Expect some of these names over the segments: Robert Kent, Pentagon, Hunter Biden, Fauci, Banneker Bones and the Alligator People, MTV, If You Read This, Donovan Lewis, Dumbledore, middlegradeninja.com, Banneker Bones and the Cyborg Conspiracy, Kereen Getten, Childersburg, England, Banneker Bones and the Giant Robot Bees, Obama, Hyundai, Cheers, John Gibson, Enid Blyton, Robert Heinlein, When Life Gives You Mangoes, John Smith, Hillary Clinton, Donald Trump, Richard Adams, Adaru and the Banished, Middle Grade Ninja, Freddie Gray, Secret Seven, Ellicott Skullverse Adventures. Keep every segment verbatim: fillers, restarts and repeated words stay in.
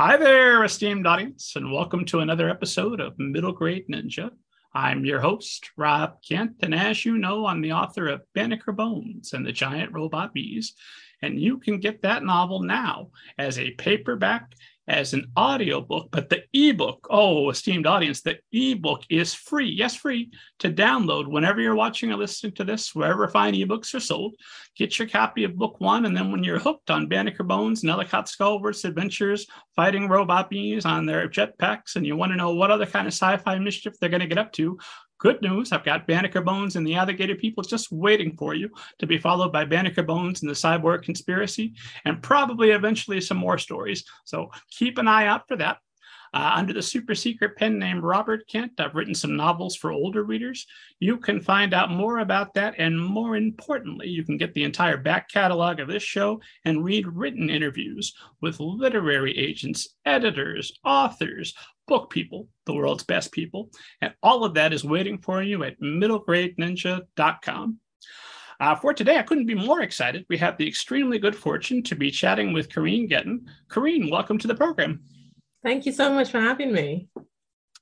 Hi there, esteemed audience, and welcome to another episode of Middle Grade Ninja. I'm your host, Rob Kent, and as you know, I'm the author of Banneker Bones and the Giant Robot Bees, and you can get that novel now as a paperback, as an audiobook, but the ebook, oh, esteemed audience, the ebook is free, yes, free to download whenever you're watching or listening to this, wherever fine ebooks are sold. Get your copy of book one, and then when you're hooked on Banneker Bones and Ellicott Skullverse Adventures, fighting robot bees on their jetpacks, and you want to know what other kind of sci-fi mischief they're going to get up to, good news, I've got Banneker Bones and the Alligator People just waiting for you, to be followed by Banneker Bones and the Cyborg Conspiracy, and probably eventually some more stories. So keep an eye out for that. Uh, under the super secret pen name Robert Kent, I've written some novels for older readers. You can find out more about that, and more importantly, you can get the entire back catalog of this show and read written interviews with literary agents, editors, authors, book people, the world's best people, and all of that is waiting for you at middle grade ninja dot com. Uh, for today, I couldn't be more excited. We have the extremely good fortune to be chatting with Kereen Getten. Kereen, welcome to the program. Thank you so much for having me.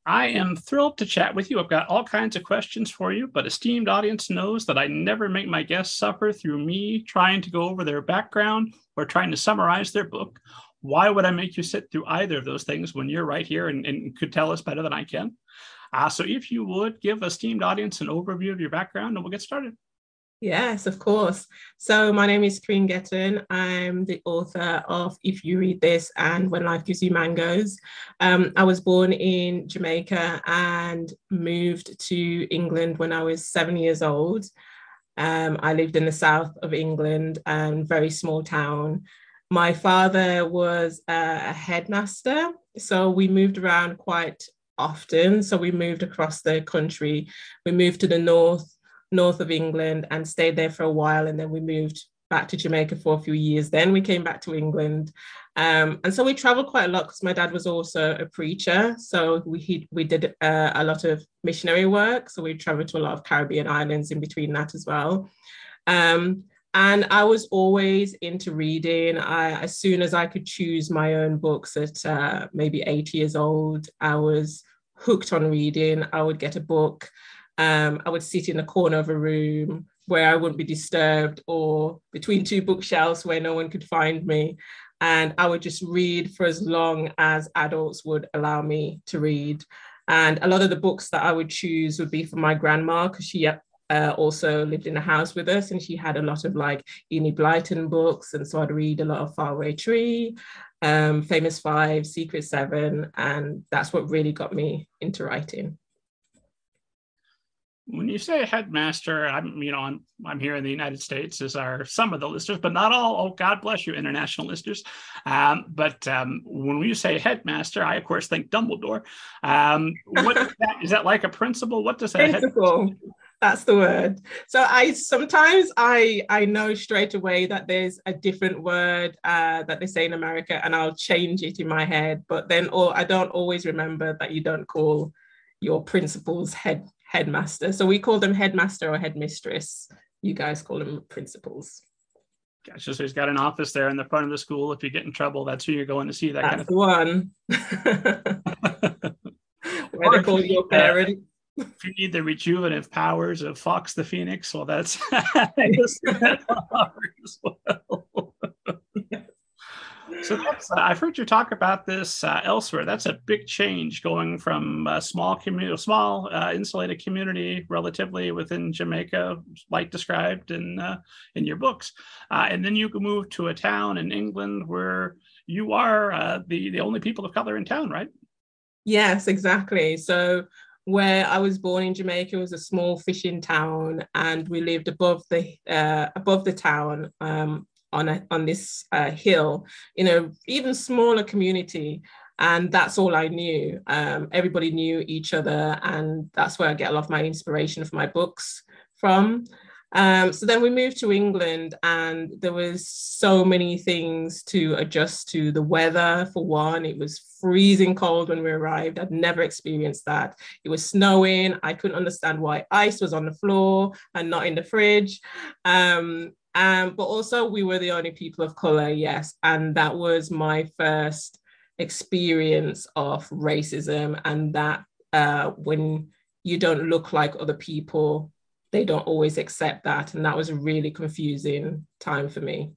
I am thrilled to chat with you. I've got all kinds of questions for you, but esteemed audience knows that I never make my guests suffer through me trying to go over their background or trying to summarize their book. Why would I make you sit through either of those things when you're right here and, and could tell us better than I can? Uh, so if you would give esteemed audience an overview of your background, and we'll get started. Yes, of course. So my name is Kereen Getten. I'm the author of If You Read This and When Life Gives You Mangoes. Um, I was born in Jamaica and moved to England when I was seven years old. Um, I lived in the south of England, a um, very small town. My father was a headmaster, so we moved around quite often. So we moved across the country. We moved to the north. north of England and stayed there for a while, and then we moved back to Jamaica for a few years, then we came back to England, um, and so we traveled quite a lot because my dad was also a preacher, so we he, we did uh, a lot of missionary work, so we traveled to a lot of Caribbean islands in between that as well, um, and I was always into reading. I, as soon as I could choose my own books at uh, maybe eight years old, I was hooked on reading. I would get a book. Um, I would sit in the corner of a room where I wouldn't be disturbed, or between two bookshelves where no one could find me. And I would just read for as long as adults would allow me to read. And a lot of the books that I would choose would be from my grandma, because she uh, also lived in the house with us, and she had a lot of like Enid Blyton books. And so I'd read a lot of Faraway Tree, um, Famous Five, Secret Seven. And that's what really got me into writing. When you say headmaster, I'm, you know, I'm, I'm here in the United States, as are some of the listeners, but not all. Oh, God bless you, international listeners. Um, but um, when we say headmaster, I, of course, think Dumbledore. Um, what is that? Is that like a principal? What does that principal? Do? That's the word. So I sometimes I I know straight away that there's a different word uh, that they say in America, and I'll change it in my head. But then, or I don't always remember that you don't call your principal's head. Headmaster. So we call them headmaster or headmistress. You guys call them principals. Gotcha. So he's got an office there in the front of the school. If you get in trouble, that's who you're going to see. That that's kind of one. Where they call your parent. Uh, if you need the rejuvenative powers of Fox the Phoenix, well, that's as well. So that's, uh, I've heard you talk about this uh, elsewhere. That's a big change going from a small community, small uh, insulated community, relatively within Jamaica, like described in uh, in your books, uh, and then you can move to a town in England where you are uh, the the only people of color in town, right? Yes, exactly. So where I was born in Jamaica was a small fishing town, and we lived above the uh, above the town. Um, on a, on this uh, hill in a even smaller community. And that's all I knew. Um, everybody knew each other. And that's where I get a lot of my inspiration for my books from. Um, so then we moved to England, and there was so many things to adjust to. The weather, for one, it was freezing cold when we arrived. I'd never experienced that. It was snowing. I couldn't understand why ice was on the floor and not in the fridge. Um, Um, but also we were the only people of color, yes. And that was my first experience of racism, and that uh, when you don't look like other people, they don't always accept that. And that was a really confusing time for me.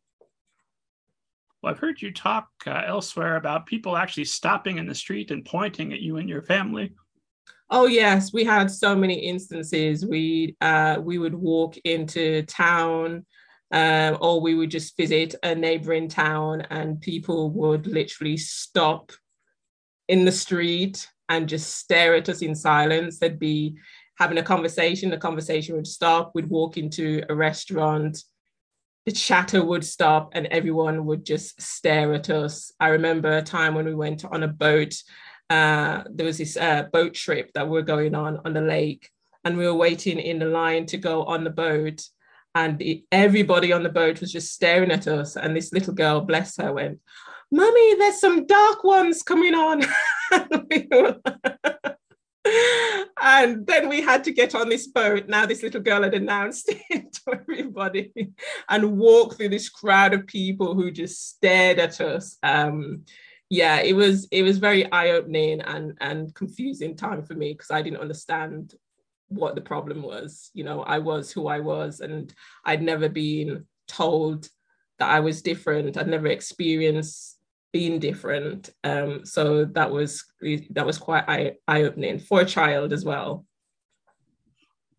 Well, I've heard you talk uh, elsewhere about people actually stopping in the street and pointing at you and your family. Oh, yes. We had so many instances. We, uh, we would walk into town um, or we would just visit a neighboring town, and people would literally stop in the street and just stare at us in silence. They'd be having a conversation. The conversation would stop. We'd walk into a restaurant. The chatter would stop and everyone would just stare at us. I remember a time when we went on a boat. Uh, there was this uh, boat trip that we were going on on the lake, and we were waiting in the line to go on the boat, and it, everybody on the boat was just staring at us. And this little girl, bless her, went, "Mummy, there's some dark ones coming on." And, we were and then we had to get on this boat. Now this little girl had announced it to everybody, and walk through this crowd of people who just stared at us. Um, Yeah, it was it was very eye-opening and, and confusing time for me, because I didn't understand what the problem was. You know, I was who I was, and I'd never been told that I was different. I'd never experienced being different. Um, so that was that was quite eye eye-opening for a child as well.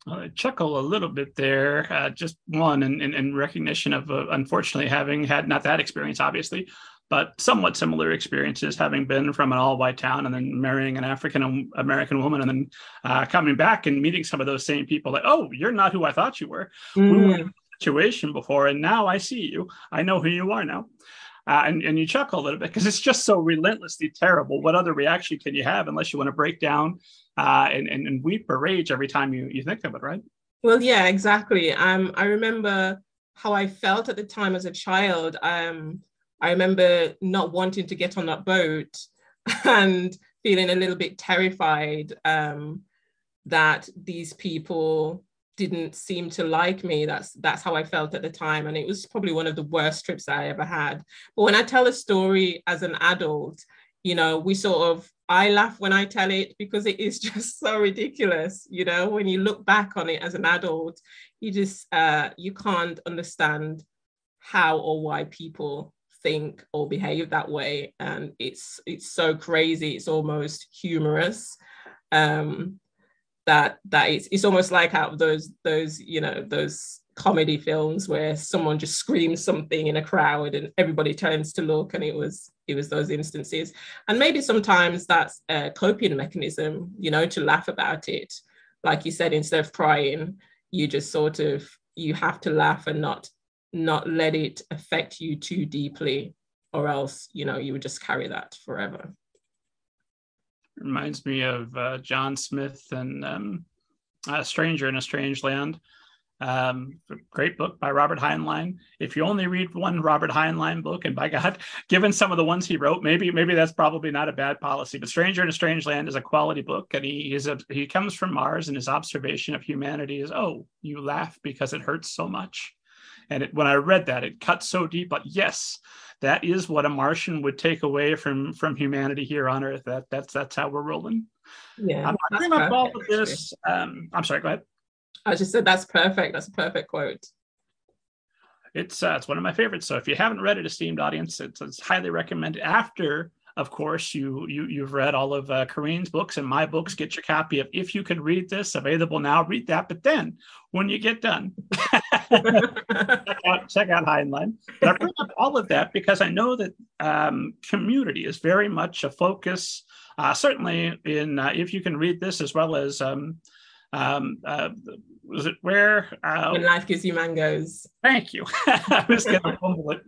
I chuckle a little bit there, uh, just one in, in, in recognition of uh, unfortunately having had not that experience, obviously, but somewhat similar experiences, having been from an all-white town and then marrying an African-American woman, and then uh, coming back and meeting some of those same people, like, "Oh, you're not who I thought you were. Mm. We were in a situation before, and now I see you. I know who you are now." Uh, and, and you chuckle a little bit, because it's just so relentlessly terrible. What other reaction can you have unless you want to break down uh, and, and, and weep or rage every time you, you think of it, right? Well, yeah, exactly. Um, I remember how I felt at the time as a child. Um, I remember not wanting to get on that boat and feeling a little bit terrified um, that these people didn't seem to like me. That's that's how I felt at the time. And it was probably one of the worst trips I ever had. But when I tell a story as an adult, you know, we sort of, I laugh when I tell it, because it is just so ridiculous. You know, when you look back on it as an adult, you just, uh, you can't understand how or why people think or behave that way, and it's it's so crazy, it's almost humorous, um that that it's it's almost like out of those those you know those comedy films where someone just screams something in a crowd and everybody turns to look. And it was it was those instances, and maybe sometimes that's a coping mechanism, you know to laugh about it. Like you said, instead of crying, you just sort of you have to laugh and not not let it affect you too deeply, or else, you know, you would just carry that forever. Reminds me of uh, John Smith and um, A Stranger in a Strange Land. Um, great book by Robert Heinlein. If you only read one Robert Heinlein book, and by God, given some of the ones he wrote, maybe maybe that's probably not a bad policy. But Stranger in a Strange Land is a quality book, and he is a, he comes from Mars, and his observation of humanity is, oh, you laugh because it hurts so much. And it, when I read that, it cut so deep. But yes, that is what a Martian would take away from, from humanity here on Earth. That that's that's how we're rolling. Yeah, I'm not bringing up all of this. Um, I'm sorry. Go ahead. I just said that's perfect. That's a perfect quote. It's uh, it's one of my favorites. So if you haven't read it, esteemed audience, it's, it's highly recommended. After, of course, you, you, you've read all of uh, Kereen's books and my books. Get your copy of If You Could Read This, available now. Read that. But then when you get done, check out, check out Heinlein. But I bring up all of that because I know that um, community is very much a focus, uh, certainly in uh, If You Can Read This, as well as, um, um, uh, was it where? Uh, When Life Gives You Mangoes. Thank you. I was going to fumble it.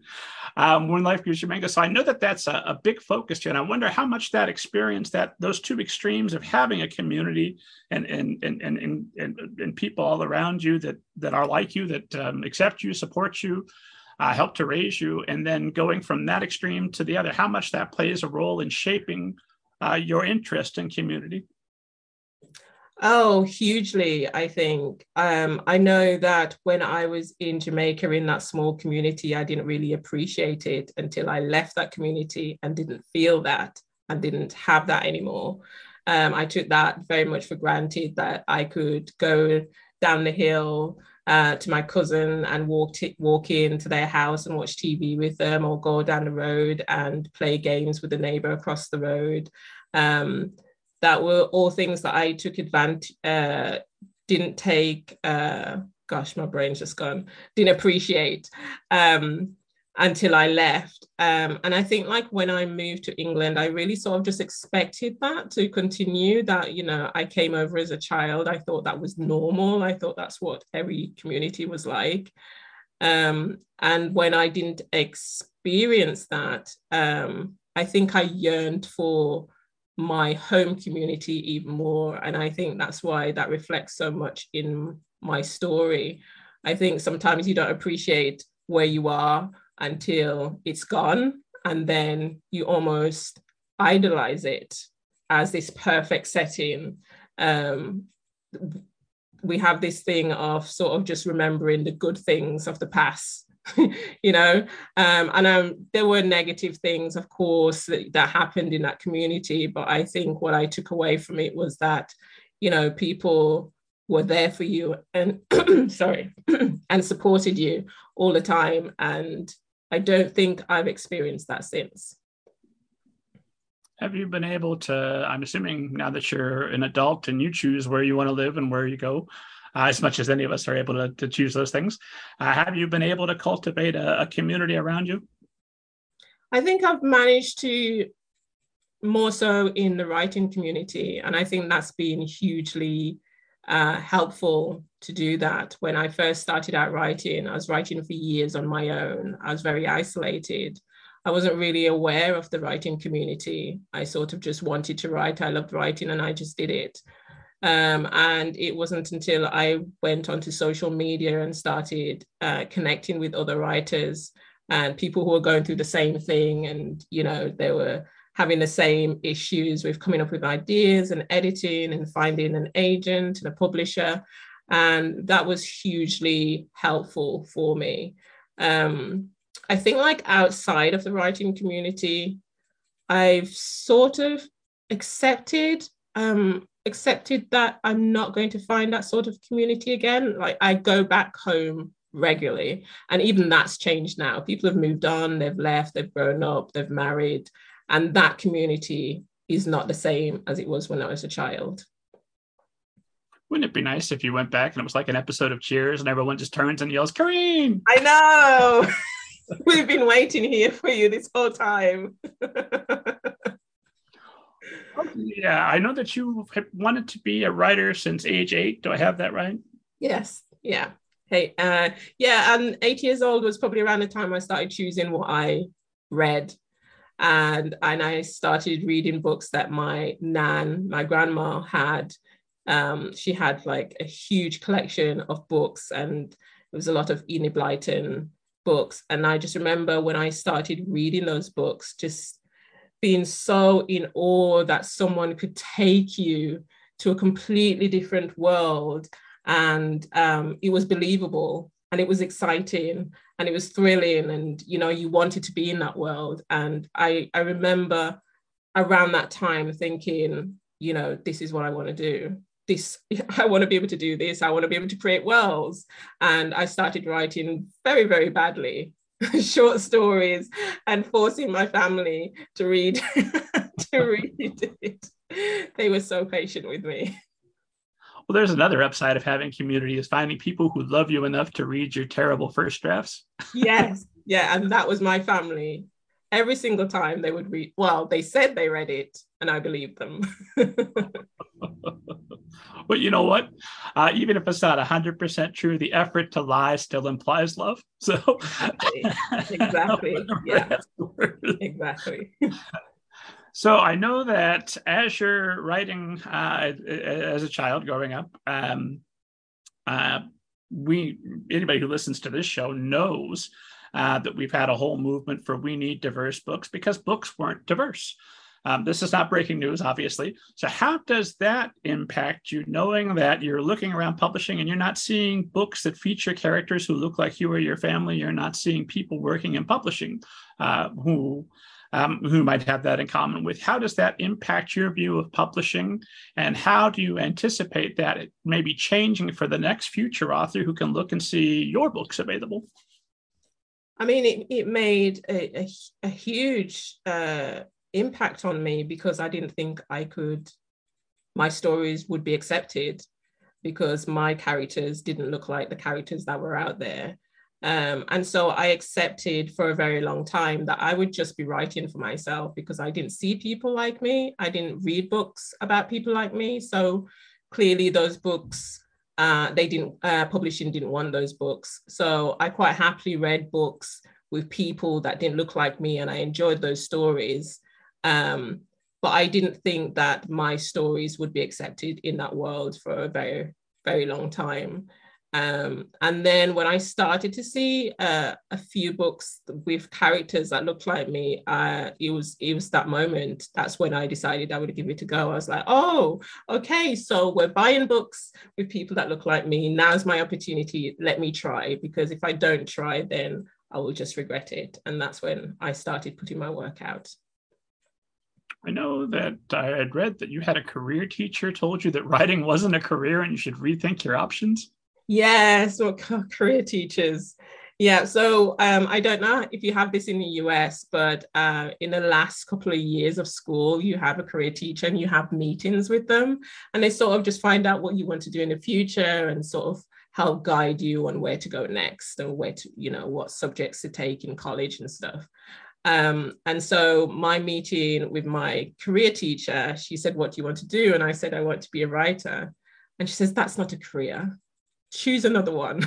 Um, When Life Gives You Mangoes. So I know that that's a, a big focus here, and I wonder how much that experience, that those two extremes of having a community and and and and and, and, and people all around you that that are like you, that um, accept you, support you, uh, help to raise you, and then going from that extreme to the other, how much that plays a role in shaping uh, your interest in community. Oh, hugely, I think. Um, I know that when I was in Jamaica in that small community, I didn't really appreciate it until I left that community and didn't feel that. I didn't have that anymore. Um, I took that very much for granted, that I could go down the hill uh, to my cousin and walk, t- walk into their house and watch T V with them, or go down the road and play games with the neighbour across the road. Um, that were all things that I took advantage, uh, didn't take, uh, gosh, my brain's just gone, didn't appreciate um, until I left. Um, and I think, like, when I moved to England, I really sort of just expected that to continue, that, you know, I came over as a child. I thought that was normal. I thought that's what every community was like. Um, and when I didn't experience that, um, I think I yearned for my home community even more. And I think that's why that reflects so much in my story. I think sometimes you don't appreciate where you are until it's gone, and then you almost idolize it as this perfect setting. Um, we have this thing of sort of just remembering the good things of the past, you know, um, and um, there were negative things, of course, that, that happened in that community. But I think what I took away from it was that, you know, people were there for you and sorry, and supported you all the time. And I don't think I've experienced that since. Have you been able to, I'm assuming now that you're an adult and you choose where you want to live and where you go, Uh, as much as any of us are able to, to choose those things. Uh, have you been able to cultivate a, a community around you? I think I've managed to, more so in the writing community. And I think that's been hugely uh, helpful to do that. When I first started out writing, I was writing for years on my own. I was very isolated. I wasn't really aware of the writing community. I sort of just wanted to write. I loved writing and I just did it. Um, and it wasn't until I went onto social media and started uh, connecting with other writers and people who were going through the same thing. And, you know, they were having the same issues with coming up with ideas and editing and finding an agent and a publisher. And that was hugely helpful for me. Um, I think, like, outside of the writing community, I've sort of accepted um, accepted that I'm not going to find that sort of community again. Like, I go back home regularly, and even that's changed now. People have moved on, they've left, they've grown up, they've married, and that community is not the same as it was when I was a child. Wouldn't it be nice if you went back and it was like an episode of Cheers and everyone just turns and yells, "Kereen!" I know! We've been waiting here for you this whole time. Yeah, I know that you have wanted to be a writer since age eight. Do I have that right? Yes. Yeah. Hey. Uh, yeah. And eight years old was probably around the time I started choosing what I read, and and I started reading books that my nan, my grandma, had. Um, she had like a huge collection of books, and it was a lot of Enid Blyton books. And I just remember when I started reading those books, just being so in awe that someone could take you to a completely different world. And um, it was believable, and it was exciting, and it was thrilling, and, you know, you wanted to be in that world. And I, I remember around that time thinking, you know, this is what I want to do. This, I want to be able to do this. I want to be able to create worlds. And I started writing very, very badly. Short stories, and forcing my family to read to read it. They were so patient with me. Well, there's another upside of having community, is finding people who love you enough to read your terrible first drafts. Yes, yeah, and that was my family. Every single time they would read, well, they said they read it, and I believed them. But you know what? Uh, even if it's not one hundred percent true, the effort to lie still implies love. So exactly, yeah, exactly. So I know that as you're writing uh, as a child growing up, um, uh, we anybody who listens to this show knows uh, that we've had a whole movement for we need diverse books, because books weren't diverse. Um, this is not breaking news, obviously. So how does that impact you, knowing that you're looking around publishing and you're not seeing books that feature characters who look like you or your family? You're not seeing people working in publishing uh, who um, who might have that in common with. How does that impact your view of publishing? And how do you anticipate that it may be changing for the next future author who can look and see your books available? I mean, it, it made a, a, a huge uh, impact on me, because I didn't think I could, my stories would be accepted, because my characters didn't look like the characters that were out there. Um, and so I accepted for a very long time that I would just be writing for myself, because I didn't see people like me. I didn't read books about people like me. So clearly those books, uh, they didn't, uh, publishing didn't want those books. So I quite happily read books with people that didn't look like me, and I enjoyed those stories. Um, but I didn't think that my stories would be accepted in that world for a very, very long time. Um, and then when I started to see uh, a few books with characters that looked like me, uh, it was it was that moment. That's when I decided I would give it a go. I was like, oh, okay, so we're buying books with people that look like me. Now's my opportunity. Let me try, because if I don't try, then I will just regret it. And that's when I started putting my work out. I know that I had read that you had a career teacher told you that writing wasn't a career and you should rethink your options. Yes, or career teachers. Yeah, so um, I don't know if you have this in the U S, but uh, in the last couple of years of school, you have a career teacher and you have meetings with them, and they sort of just find out what you want to do in the future and sort of help guide you on where to go next and where to, you know, what subjects to take in college and stuff. Um, and so my meeting with my career teacher, she said, what do you want to do? And I said, I want to be a writer. And she says, that's not a career. Choose another one.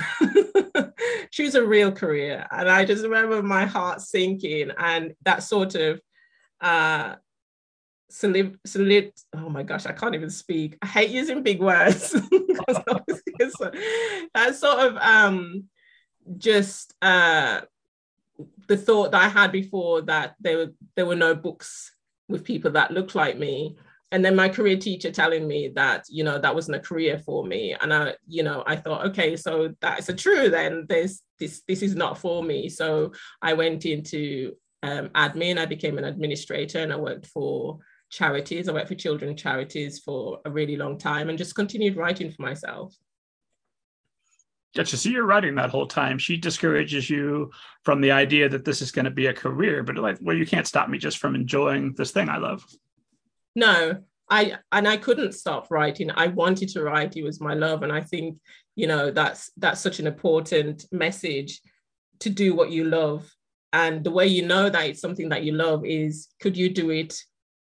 Choose a real career. And I just remember my heart sinking, and that sort of uh, solid, solid, oh my gosh, I can't even speak. I hate using big words. That sort of um, just... Uh, the thought that I had before that there were, there were no books with people that looked like me. And then my career teacher telling me that, you know, that wasn't a career for me. And I, you know, I thought, okay, so that's true then. There's this, this is not for me. So I went into um, admin. I became an administrator, and I worked for charities. I worked for children's charities for a really long time, and just continued writing for myself. Got to see your writing that whole time. She discourages you from the idea that this is going to be a career, but like, well, you can't stop me just from enjoying this thing I love. No, I and I couldn't stop writing. I wanted to write. It was my love, and I think, you know, that's that's such an important message, to do what you love. And the way you know that it's something that you love is, could you do it?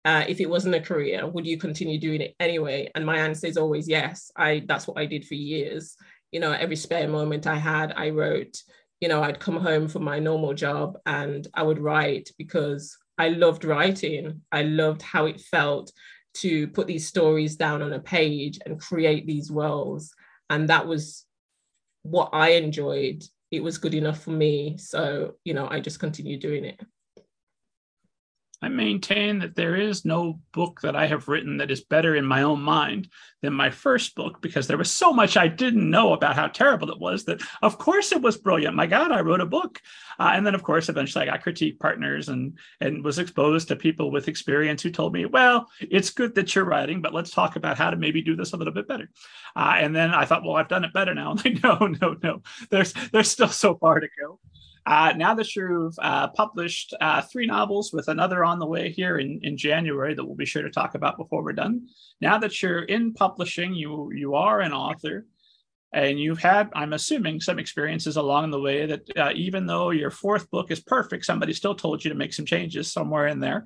Uh, if it wasn't a career, would you continue doing it anyway? And my answer is always yes. I that's what I did for years. You know, every spare moment I had, I wrote. You know, I'd come home from my normal job and I would write, because I loved writing. I loved how it felt to put these stories down on a page and create these worlds. And that was what I enjoyed. It was good enough for me. So, you know, I just continued doing it. I maintain that there is no book that I have written that is better in my own mind than my first book, because there was so much I didn't know about how terrible it was that, of course, it was brilliant. My God, I wrote a book. Uh, and then, of course, eventually I got critique partners and, and was exposed to people with experience who told me, well, it's good that you're writing, but let's talk about how to maybe do this a little bit better. Uh, and then I thought, well, I've done it better now. I'm like, no, no, no, there's, there's still so far to go. Uh, now that you've uh, published uh, three novels, with another on the way here in, in January that we'll be sure to talk about before we're done. Now that you're in publishing, you you are an author, and you've had, I'm assuming, some experiences along the way that uh, even though your fourth book is perfect, somebody still told you to make some changes somewhere in there.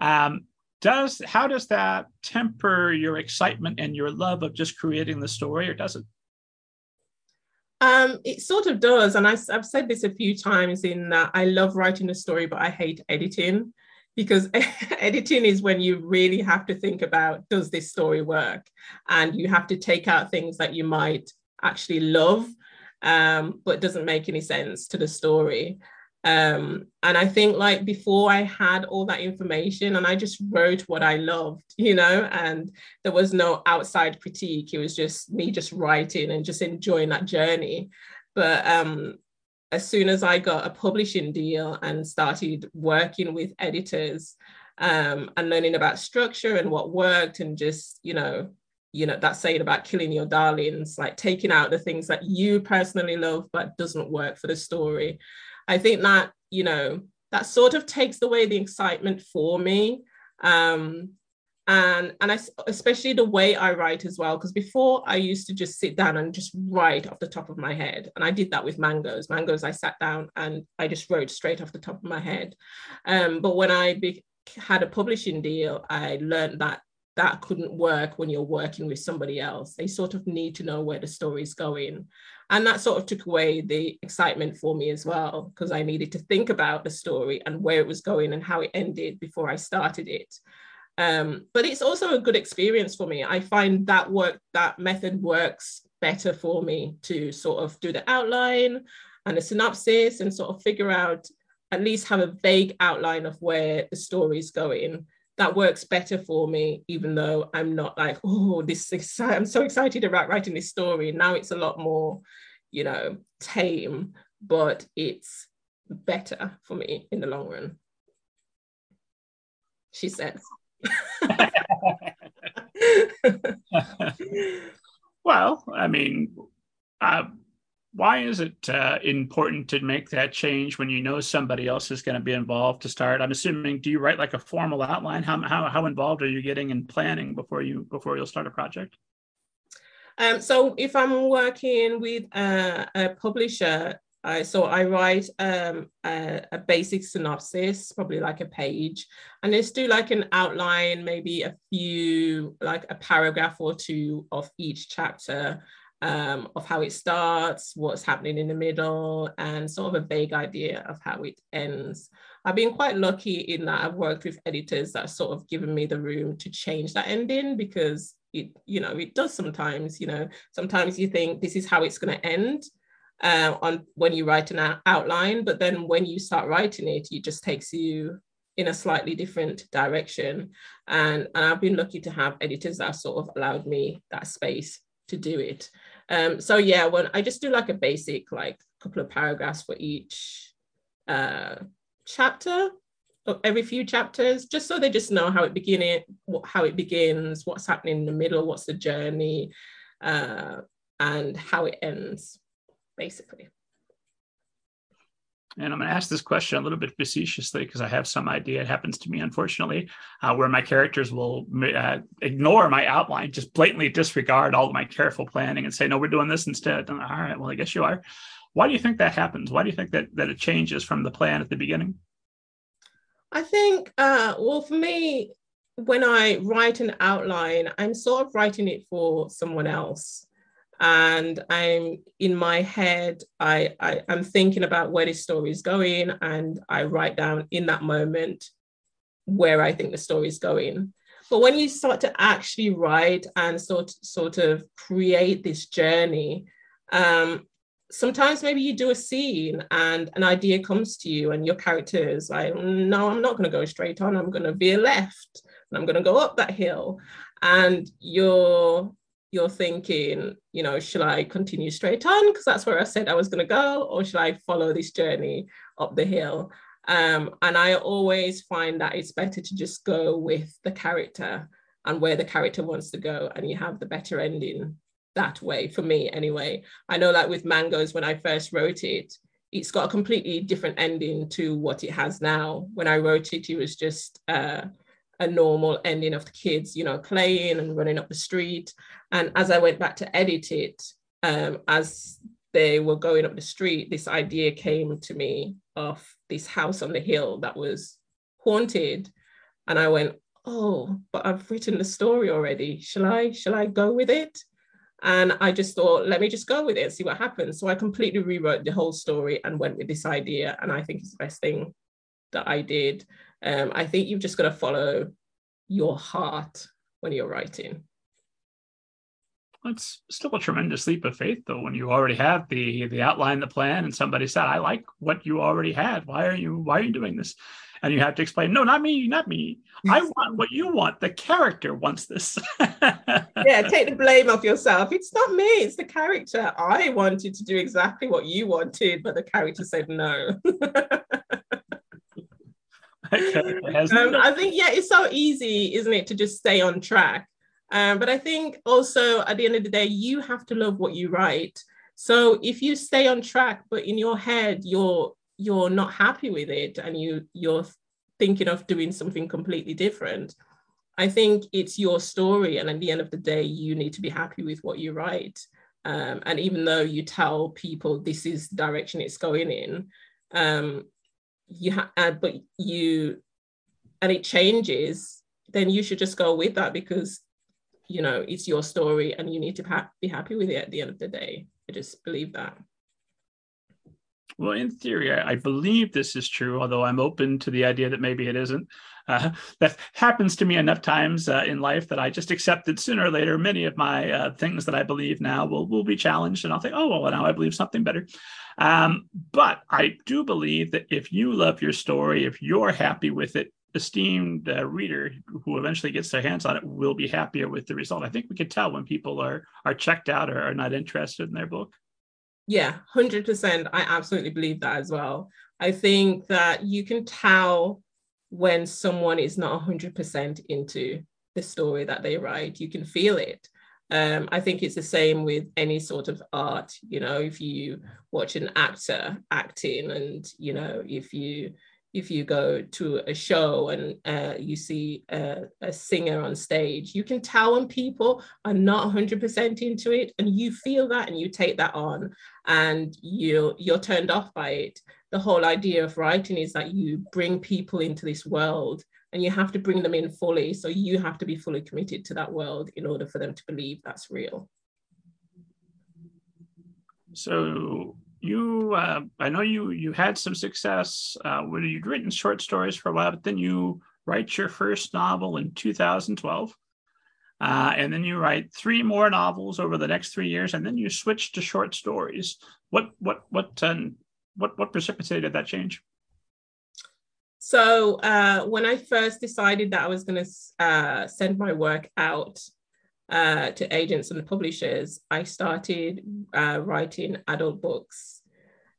Um, does how does that temper your excitement and your love of just creating the story, or does it? Um, it sort of does. And I, I've said this a few times, in that I love writing a story, but I hate editing, because editing is when you really have to think about, does this story work? And you have to take out things that you might actually love, um, but doesn't make any sense to the story. Um, and I think, like, before I had all that information and I just wrote what I loved, you know, and there was no outside critique. It was just me just writing and just enjoying that journey. But um, as soon as I got a publishing deal and started working with editors um, and learning about structure and what worked, and just, you know, you know, that saying about killing your darlings, like taking out the things that you personally love but doesn't work for the story. I think that, you know, that sort of takes away the excitement for me. Um, and and I, especially the way I write as well, because before I used to just sit down and just write off the top of my head. And I did that with Mangoes. Mangoes, I sat down and I just wrote straight off the top of my head. Um, but when I be, had a publishing deal, I learned that that couldn't work when you're working with somebody else. They sort of need to know where the story's going. And that sort of took away the excitement for me as well, because I needed to think about the story and where it was going and how it ended before I started it. Um, but it's also a good experience for me. I find that work, that method works better for me to sort of do the outline and the synopsis and sort of figure out, at least have a vague outline of where the story's going. That works better for me, even though I'm not like, oh, this is, I'm so excited about writing this story. Now it's a lot more, you know, tame, but it's better for me in the long run. She says. Well, I mean, uh, why is it uh, important to make that change when you know somebody else is going to be involved to start? I'm assuming, do you write like a formal outline? How how how involved are you getting in planning before you before you'll start a project? Um, so if I'm working with a, a publisher, I, so I write um, a, a basic synopsis, probably like a page, and just do like an outline, maybe a few, like a paragraph or two of each chapter. Um, of how it starts, what's happening in the middle, and sort of a vague idea of how it ends. I've been quite lucky in that I've worked with editors that have sort of given me the room to change that ending, because it, you know, it does sometimes, you know, sometimes you think this is how it's going to end uh, on when you write an out- outline, but then when you start writing it, it just takes you in a slightly different direction. And, and I've been lucky to have editors that have sort of allowed me that space to do it. Um, so yeah, when I just do like a basic, like couple of paragraphs for each uh, chapter, or every few chapters, just so they just know how it begin, what, how it begins, what's happening in the middle, what's the journey, uh, and how it ends, basically. And I'm going to ask this question a little bit facetiously because I have some idea. It happens to me, unfortunately, uh, where my characters will uh, ignore my outline, just blatantly disregard all of my careful planning and say, no, we're doing this instead. And, all right, well, I guess you are. Why do you think that happens? Why do you think that, that it changes from the plan at the beginning? I think, uh, well, for me, when I write an outline, I'm sort of writing it for someone else. And I'm in my head, I, I, I'm thinking about where this story is going, and I write down in that moment where I think the story is going. But when you start to actually write and sort, sort of create this journey, um, sometimes maybe you do a scene and an idea comes to you and your character is like, no, I'm not going to go straight on, I'm going to veer left and I'm going to go up that hill. And you're... you're thinking, you know, shall I continue straight on? Because that's where I said I was going to go, or shall I follow this journey up the hill? Um, and I always find that it's better to just go with the character and where the character wants to go, and you have the better ending that way, for me anyway. I know like with Mangoes, when I first wrote it, it's got a completely different ending to what it has now. When I wrote it, it was just... Uh, a normal ending of the kids, you know, playing and running up the street. And as I went back to edit it, um, as they were going up the street, this idea came to me of this house on the hill that was haunted. And I went, oh, but I've written the story already. Shall I, shall I go with it? And I just thought, let me just go with it and see what happens. So I completely rewrote the whole story and went with this idea. And I think it's the best thing that I did. Um, I think you've just got to follow your heart when you're writing. It's still a tremendous leap of faith, though, when you already have the the outline, the plan, and somebody said, I like what you already had. Why are you why are you doing this? And you have to explain, no, not me, not me. I want what you want. The character wants this. Yeah, take the blame off yourself. It's not me, it's the character. I wanted to do exactly what you wanted, but the character said no. um, I think, yeah, it's so easy, isn't it, to just stay on track. Um, but I think also at the end of the day, you have to love what you write. So if you stay on track, but in your head, you're you're not happy with it and you, you're thinking of doing something completely different, I think it's your story. And at the end of the day, you need to be happy with what you write. Um, and even though you tell people this is the direction it's going in, um, you ha- uh, but you, and it changes, then you should just go with that because, you know, it's your story and you need to ha- be happy with it at the end of the day. I just believe that. Well, in theory, I, I believe this is true, although I'm open to the idea that maybe it isn't. Uh, that happens to me enough times uh, in life that I just accept that sooner or later, many of my uh, things that I believe now will, will be challenged. And I'll think, oh, well, now I believe something better. Um, but I do believe that if you love your story, if you're happy with it, esteemed uh, reader who eventually gets their hands on it will be happier with the result. I think we can tell when people are are checked out or are not interested in their book. Yeah, one hundred percent. I absolutely believe that as well. I think that you can tell when someone is not one hundred percent into the story that they write. You can feel it. Um, I think it's the same with any sort of art. You know, if you watch an actor acting and, you know, if you if you go to a show and uh, you see a, a singer on stage, you can tell when people are not one hundred percent into it and you feel that and you take that on and you, you're turned off by it. The whole idea of writing is that you bring people into this world and you have to bring them in fully. So you have to be fully committed to that world in order for them to believe that's real. So... You, uh, I know you you had some success uh, when you'd written short stories for a while, but then you write your first novel in two thousand twelve. Uh, and then you write three more novels over the next three years, and then you switch to short stories. What what what um, what what precipitated that change? So uh, when I first decided that I was going to uh, send my work out Uh, to agents and publishers, I started uh, writing adult books.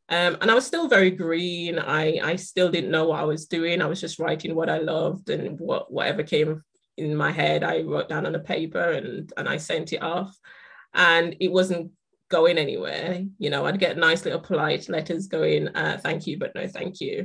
Um, and I was still very green. I, I still didn't know what I was doing. I was just writing what I loved and what, whatever came in my head, I wrote down on a paper and, and I sent it off. And it wasn't going anywhere. You know, I'd get nice little polite letters going, uh, thank you, but no thank you.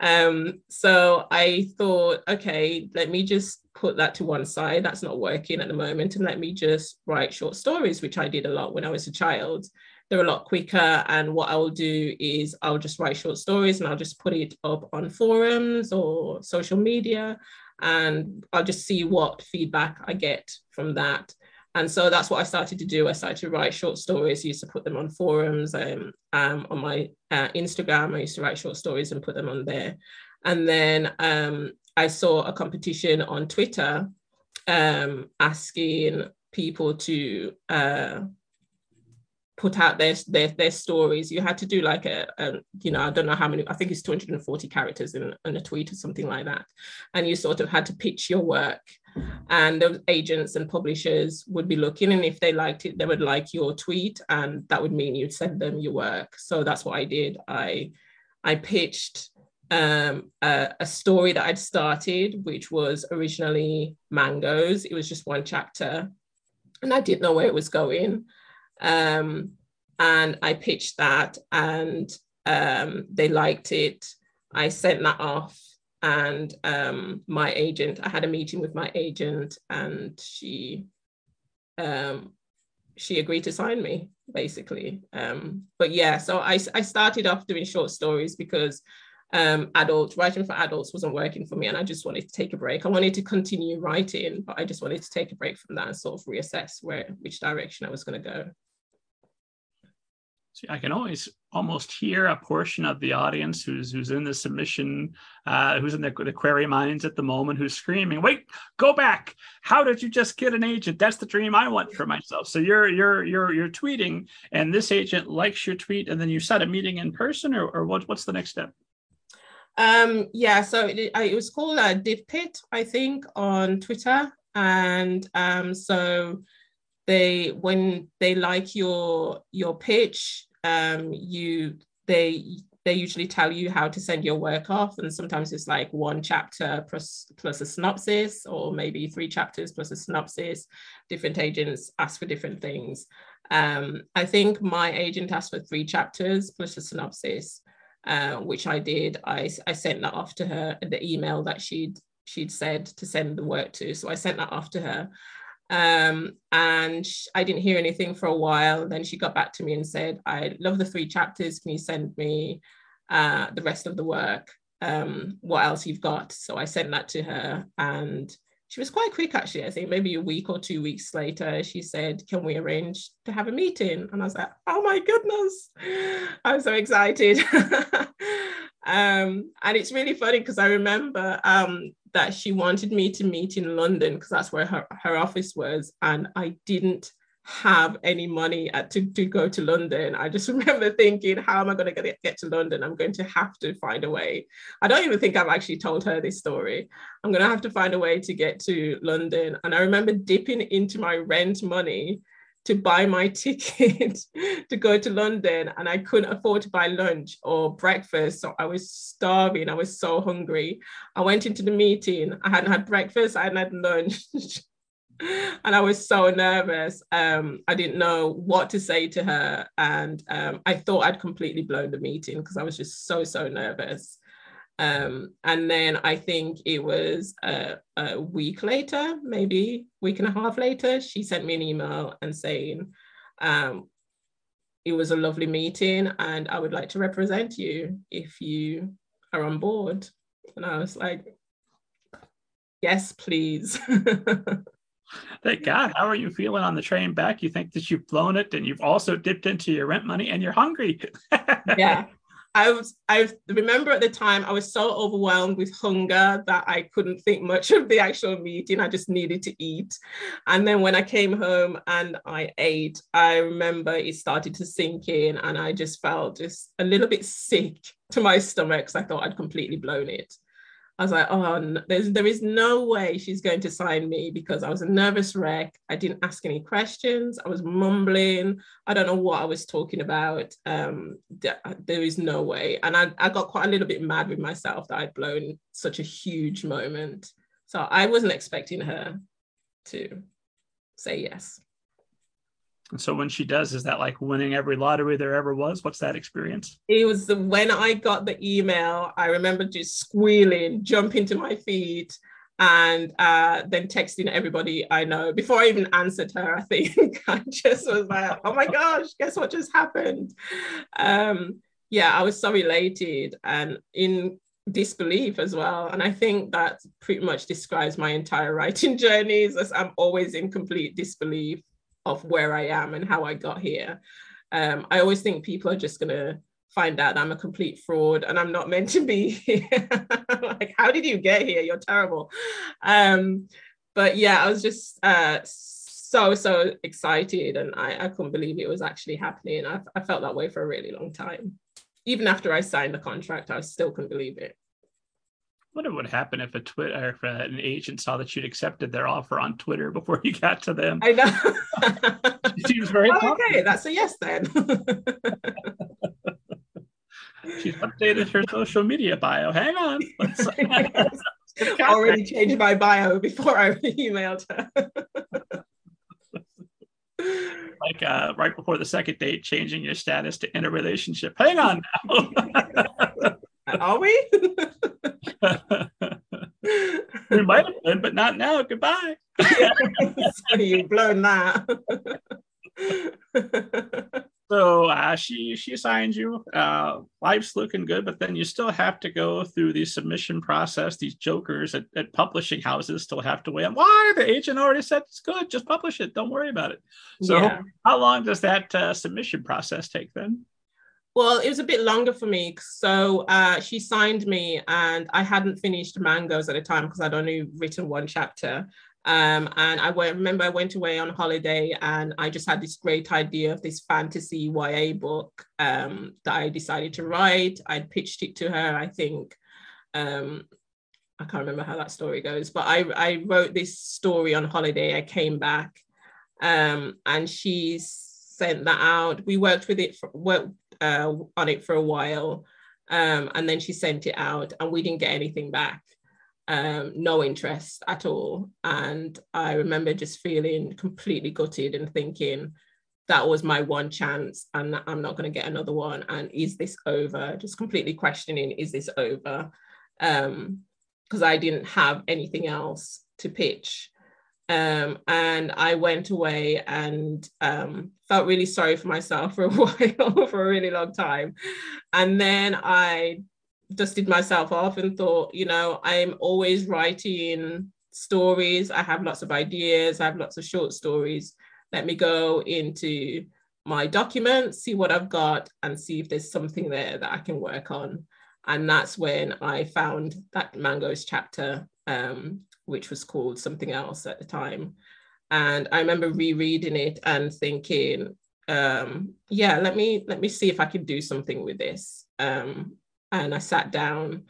Um, so I thought, okay, let me just put that to one side. That's not working at the moment. And let me just write short stories, which I did a lot when I was a child. They're a lot quicker. And what I will do is I'll just write short stories and I'll just put it up on forums or social media. And I'll just see what feedback I get from that. And so that's what I started to do. I started to write short stories, I used to put them on forums, um, um, on my uh, Instagram, I used to write short stories and put them on there. And then um, I saw a competition on Twitter um, asking people to uh, put out their, their their stories. You had to do like a, a, you know, I don't know how many, I think it's two hundred forty characters in, in a tweet or something like that. And you sort of had to pitch your work. And those agents and publishers would be looking, and if they liked it, they would like your tweet, and that would mean you'd send them your work. So that's what I did. I I pitched um, a, a story that I'd started, which was originally Mangoes. It was just one chapter, and I didn't know where it was going. Um, and I pitched that, and um, they liked it. I sent that off. And um, my agent, I had a meeting with my agent and she um, she agreed to sign me, basically. Um, but yeah, so I, I started off doing short stories because um, adult, writing for adults wasn't working for me and I just wanted to take a break. I wanted to continue writing, but I just wanted to take a break from that and sort of reassess where which direction I was going to go. See, I can always almost hear a portion of the audience who's who's in the submission, uh, who's in the, the query minds at the moment, who's screaming, "Wait, go back! How did you just get an agent? That's the dream I want for myself." So you're you're you're you're tweeting, and this agent likes your tweet, and then you set a meeting in person, or or what, what's the next step? Um, yeah, so it, it was called uh, Div Pit, I think, on Twitter. And um, so they, when they like your your pitch, um, you they they usually tell you how to send your work off. And sometimes it's like one chapter plus, plus a synopsis, or maybe three chapters plus a synopsis. Different agents ask for different things. Um, I think my agent asked for three chapters plus a synopsis, uh, which I did. I, I sent that off to her in the email that she'd she'd said to send the work to. So I sent that off to her. Um, and sh- I didn't hear anything for a while. Then she got back to me and said, I love the three chapters. Can you send me uh, the rest of the work? Um, what else you've got? So I sent that to her, and she was quite quick, actually. I think maybe a week or two weeks later, she said, can we arrange to have a meeting? And I was like, oh my goodness, I'm so excited. um, and it's really funny because I remember um, that she wanted me to meet in London because that's where her, her office was. And I didn't have any money at, to, to go to London. I just remember thinking, how am I going to get to London? I'm going to have to find a way. I don't even think I've actually told her this story. I'm going to have to find a way to get to London. And I remember dipping into my rent money to buy my ticket to go to London, and I couldn't afford to buy lunch or breakfast. So I was starving. I was so hungry. I went into the meeting. I hadn't had breakfast. I hadn't had lunch. And I was so nervous. Um, I didn't know what to say to her. And um, I thought I'd completely blown the meeting because I was just so, so nervous. Um, and then I think it was a, a week later, maybe week and a half later, she sent me an email and saying, um, it was a lovely meeting and I would like to represent you if you are on board. And I was like, yes, please. Thank God. How are you feeling on the train back? You think that you've blown it and you've also dipped into your rent money and you're hungry. Yeah, I was. I remember at the time I was so overwhelmed with hunger that I couldn't think much of the actual meeting. I just needed to eat. And then when I came home and I ate, I remember it started to sink in and I just felt just a little bit sick to my stomach because I thought I'd completely blown it. I was like, oh, no, there's, there is no way she's going to sign me because I was a nervous wreck. I didn't ask any questions. I was mumbling. I don't know what I was talking about. Um, there, there is no way. And I, I got quite a little bit mad with myself that I'd blown such a huge moment. So I wasn't expecting her to say yes. And so when she does, is that like winning every lottery there ever was? What's that experience? It was the, when I got the email, I remember just squealing, jumping to my feet, and uh, then texting everybody I know. Before I even answered her, I think, I just was like, oh my gosh, guess what just happened? Um, yeah, I was so elated and in disbelief as well. And I think that pretty much describes my entire writing journey, as I'm always in complete disbelief of where I am and how I got here. Um, I always think people are just gonna find out that I'm a complete fraud and I'm not meant to be here. Like, how did you get here? You're terrible. Um, but yeah, I was just uh, so, so excited and I, I couldn't believe it was actually happening. I, I felt that way for a really long time. Even after I signed the contract, I still couldn't believe it. I wonder what would happen if a Twitter, if an agent saw that you'd accepted their offer on Twitter before you got to them. I know. She was very oh, okay. That's a yes then. She's updated her social media bio. Hang on. Let's... I already changed my bio before I emailed her. Like uh, right before the second date, changing your status to in a relationship. Hang on now. Are we? We might have been, but not now. Goodbye. So you've blown that. So uh, she she signs you. Uh, life's looking good, but then you still have to go through the submission process. These jokers at, at publishing houses still have to weigh in. Why? The agent already said it's good. Just publish it. Don't worry about it. So yeah. How long does that uh, submission process take then? Well, it was a bit longer for me. So uh, she signed me and I hadn't finished Mangoes at the time because I'd only written one chapter. Um, and I went, remember I went away on holiday and I just had this great idea of this fantasy Y A book um, that I decided to write. I pitched it to her, I think. um, I can't remember how that story goes, but I, I wrote this story on holiday. I came back um, and she sent that out. We worked with it, for, worked uh, on it for a while. Um, and then she sent it out and we didn't get anything back. Um, no interest at all. And I remember just feeling completely gutted and thinking, that was my one chance and I'm not going to get another one. And is this over? Just completely questioning, is this over? Um, because I didn't have anything else to pitch. Um, and I went away and um, felt really sorry for myself for a while, for a really long time. And then I dusted myself off and thought, you know, I'm always writing stories. I have lots of ideas. I have lots of short stories. Let me go into my documents, see what I've got and see if there's something there that I can work on. And that's when I found that Mangoes chapter, um, which was called something else at the time. And I remember rereading it and thinking, um, yeah, let me let me see if I can do something with this. Um, and I sat down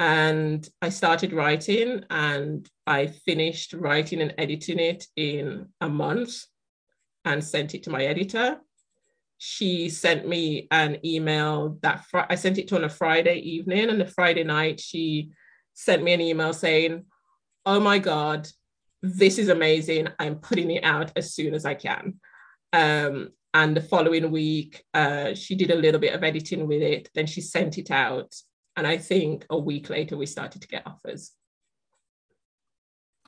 and I started writing and I finished writing and editing it in a month and sent it to my editor. She sent me an email that fr- I sent it to on a Friday evening, and the Friday night she sent me an email saying, oh my God, this is amazing. I'm putting it out as soon as I can. Um, and the following week, uh, she did a little bit of editing with it. Then she sent it out. And I think a week later, we started to get offers.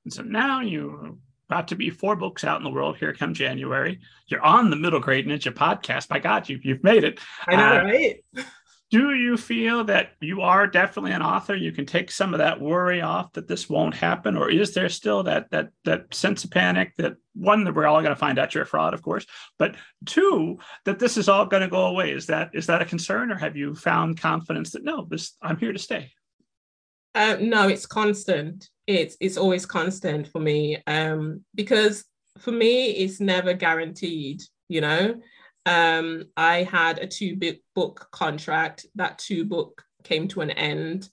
And so now you're about to be four books out in the world. Here come January. You're on the Middle Grade Ninja podcast. By God, you, you've made it. I know, uh, right? Do you feel that you are definitely an author? You can take some of that worry off that this won't happen? Or is there still that that that sense of panic that, one, that we're all going to find out you're a fraud, of course, but two, that this is all going to go away? Is that is that a concern, or have you found confidence that, no, this, I'm here to stay? Uh, no, it's constant. It's, it's always constant for me, um, because for me, it's never guaranteed, you know? Um, I had a two book contract. That two book came to an end.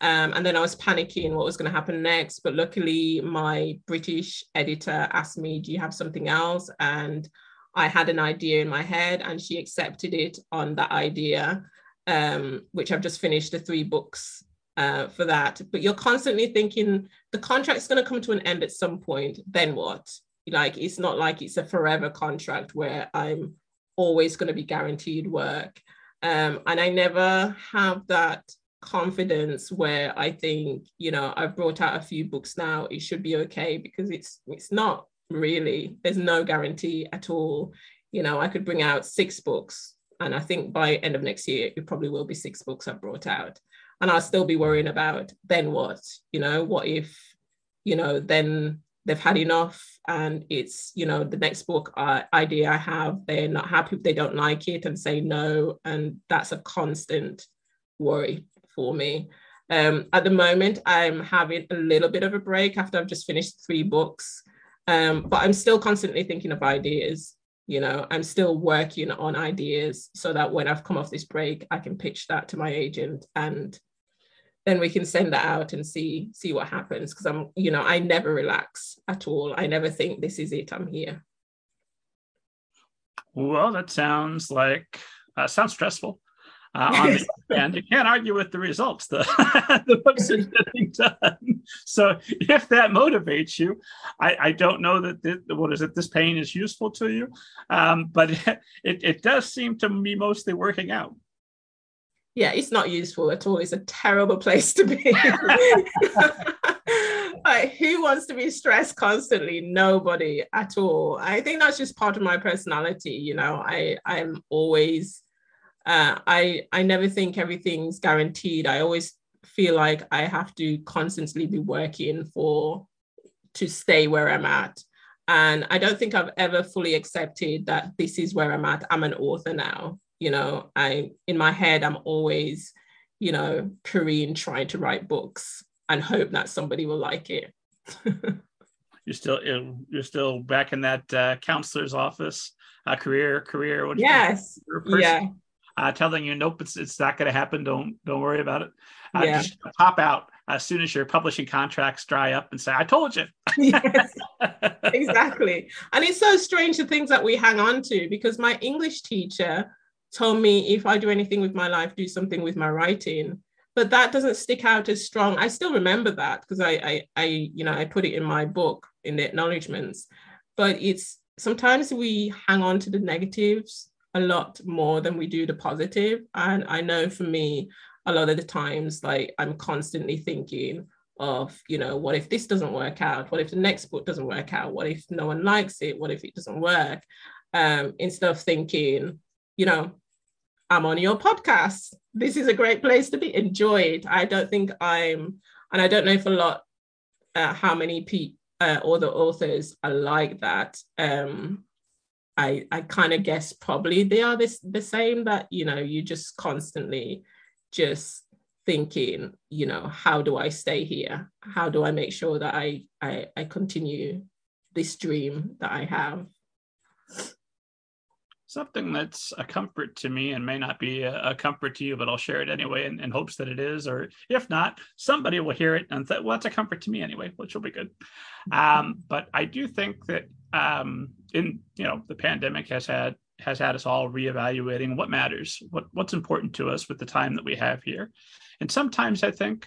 Um, and then I was panicking what was going to happen next. But luckily, my British editor asked me, do you have something else? And I had an idea in my head and she accepted it on that idea, um, which I've just finished the three books uh, for that. But you're constantly thinking the contract's going to come to an end at some point. Then what? Like, it's not like it's a forever contract where I'm always going to be guaranteed work. Um, and I never have that confidence where I think, you know, I've brought out a few books now, it should be okay, because it's it's not really. There's no guarantee at all. You know, I could bring out six books and I think by end of next year, it probably will be six books I've brought out. And I'll still be worrying about then what, you know, what if, you know, then they've had enough and it's, you know, the next book uh, idea I have, they're not happy, they don't like it and say no. And that's a constant worry for me. Um, at the moment, I'm having a little bit of a break after I've just finished three books, um, but I'm still constantly thinking of ideas. You know, I'm still working on ideas so that when I've come off this break, I can pitch that to my agent and then we can send that out and see see what happens. Because I'm, you know, I never relax at all. I never think this is it, I'm here. Well, that sounds like, uh, sounds stressful. Uh, on the other hand, you can't argue with the results. The, the books are getting done. So if that motivates you, I, I don't know that, this, what is it, this pain is useful to you. Um, but it, it, it does seem to be mostly working out. Yeah, it's not useful at all. It's a terrible place to be. Like, who wants to be stressed constantly? Nobody at all. I think that's just part of my personality. You know, I, I'm always, uh, I, I never think everything's guaranteed. I always feel like I have to constantly be working for, to stay where I'm at. And I don't think I've ever fully accepted that this is where I'm at. I'm an author now. You know, I, in my head, I'm always, you know, Kereen trying to write books and hope that somebody will like it. You're still, you're still back in that uh, counselor's office, uh, career, career. What yes. Yeah. uh, telling you, nope, it's it's not going to happen. Don't don't worry about it. Uh, yeah. Just pop out as soon as your publishing contracts dry up and say, I told you. Yes, exactly. And it's so strange, the things that we hang on to, because my English teacher told me if I do anything with my life, do something with my writing. But that doesn't stick out as strong. I still remember that because I, I, I, you know, I put it in my book in the acknowledgements. But it's sometimes we hang on to the negatives a lot more than we do the positive. And I know for me, a lot of the times, like I'm constantly thinking of, you know, what if this doesn't work out? What if the next book doesn't work out? What if no one likes it? What if it doesn't work? Um, instead of thinking, you know, I'm on your podcast. This is a great place to be. Enjoy it. I don't think I'm, and I don't know if a lot, uh, how many people uh, or the authors are like that. Um, I I kind of guess probably they are this, the same, that, you know, you just constantly just thinking, you know, how do I stay here? How do I make sure that I I, I continue this dream that I have? Something that's a comfort to me and may not be a, a comfort to you, but I'll share it anyway in, in hopes that it is, or if not, somebody will hear it and say, well, that's a comfort to me anyway, which will be good. Um, but I do think that um, in, you know, the pandemic has had has had us all reevaluating what matters, what what's important to us with the time that we have here. And sometimes I think,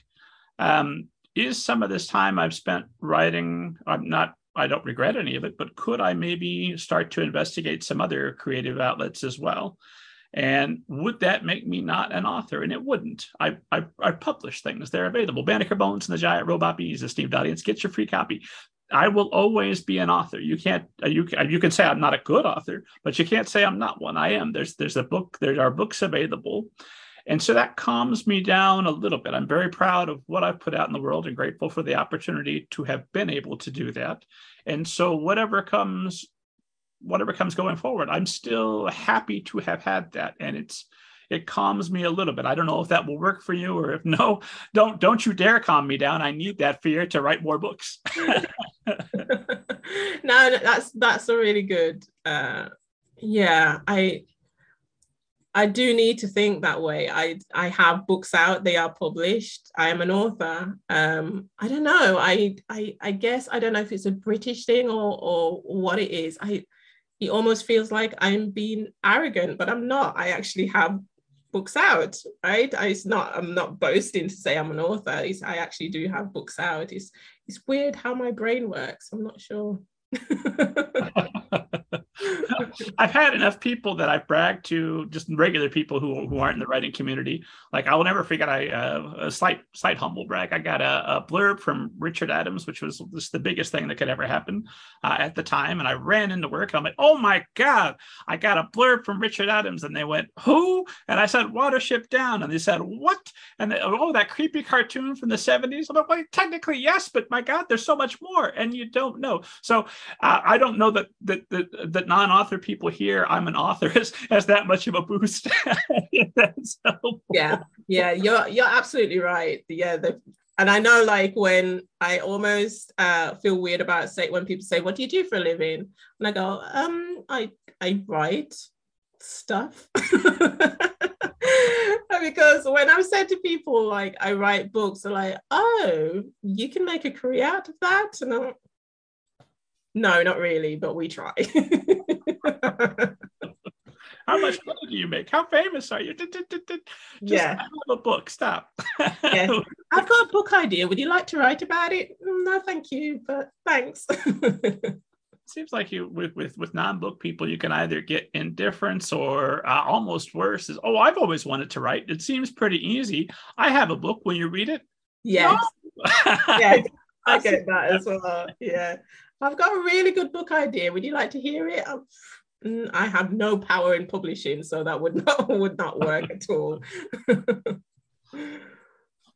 um, is some of this time I've spent writing, I'm not I don't regret any of it, but could I maybe start to investigate some other creative outlets as well? And would that make me not an author? And it wouldn't. I I, I publish things. They're available. Banneker Bones and the Giant Robot Bees, esteemed audience, get your free copy. I will always be an author. You can't, you, you can say I'm not a good author, but you can't say I'm not one. I am. There's, there's a book, there are books available. And so that calms me down a little bit. I'm very proud of what I've put out in the world and grateful for the opportunity to have been able to do that. And so whatever comes, whatever comes going forward, I'm still happy to have had that. And it's, it calms me a little bit. I don't know if that will work for you, or if no, don't, don't you dare calm me down. I need that fear to write more books. No, that's, that's a really good. Uh, yeah, I, I do need to think that way. I I have books out, they are published. I am an author. Um, I don't know. I, I I guess I don't know if it's a British thing or or what it is. I it almost feels like I'm being arrogant, but I'm not. I actually have books out, right? I, it's not I'm not boasting to say I'm an author. It's, I actually do have books out. It's it's weird how my brain works. I'm not sure. I've had enough people that I've bragged to, just regular people who, who aren't in the writing community. Like, I will never forget I, uh, a slight, slight humble brag. I got a, a blurb from Richard Adams, which was just the biggest thing that could ever happen uh, at the time. And I ran into work and I'm like, oh my God, I got a blurb from Richard Adams. And they went, who? And I said, Watership Down. And they said, what? And they, oh, that creepy cartoon from the seventies. I'm like, well, technically, yes, but my God, there's so much more. And you don't know. So uh, I don't know that, that, that, that non-author people here, I'm an author, has, has that much of a boost. So yeah, yeah, you're you're absolutely right. Yeah, the, and I know, like, when I almost uh, feel weird about say when people say, "What do you do for a living?" and I go, "Um, I I write stuff." Because when I've said to people like I write books, they're like, "Oh, you can make a career out of that," and I'm like, no, not really, but we try. How much money do you make? How famous are you? Just, yeah, I have a book. Stop. Yes. I've got a book idea. Would you like to write about it? No, thank you, but thanks. Seems like you with with with non-book people, you can either get indifference or uh, almost worse is, oh, I've always wanted to write. It seems pretty easy. I have a book. Will you read it? Yes. No. Yes. I get that as well. Yeah. I've got a really good book idea. Would you like to hear it? I'm, I have no power in publishing, so that would not would not work at all.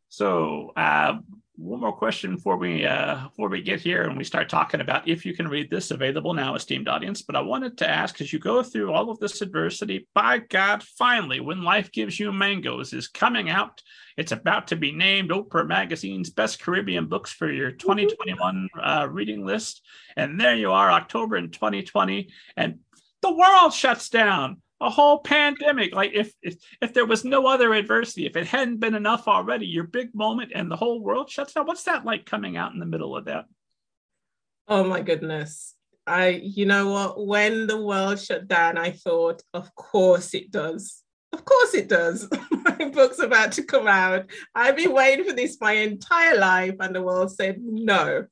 So uh, one more question before we uh, before we get here and we start talking about If You Can Read This, available now, esteemed audience. But I wanted to ask, as you go through all of this adversity, by God, finally, When Life Gives You Mangoes is coming out. It's about to be named Oprah Magazine's Best Caribbean Books for your twenty twenty-one uh, reading list. And there you are, October in twenty twenty, and the world shuts down. a whole pandemic. Like if, if if there was no other adversity, if it hadn't been enough already, your big moment and the whole world shuts down. What's that like coming out in the middle of that? Oh my goodness. I, you know what, when the world shut down, I thought, of course it does. Of course it does. My book's about to come out. I've been waiting for this my entire life, and the world said, no,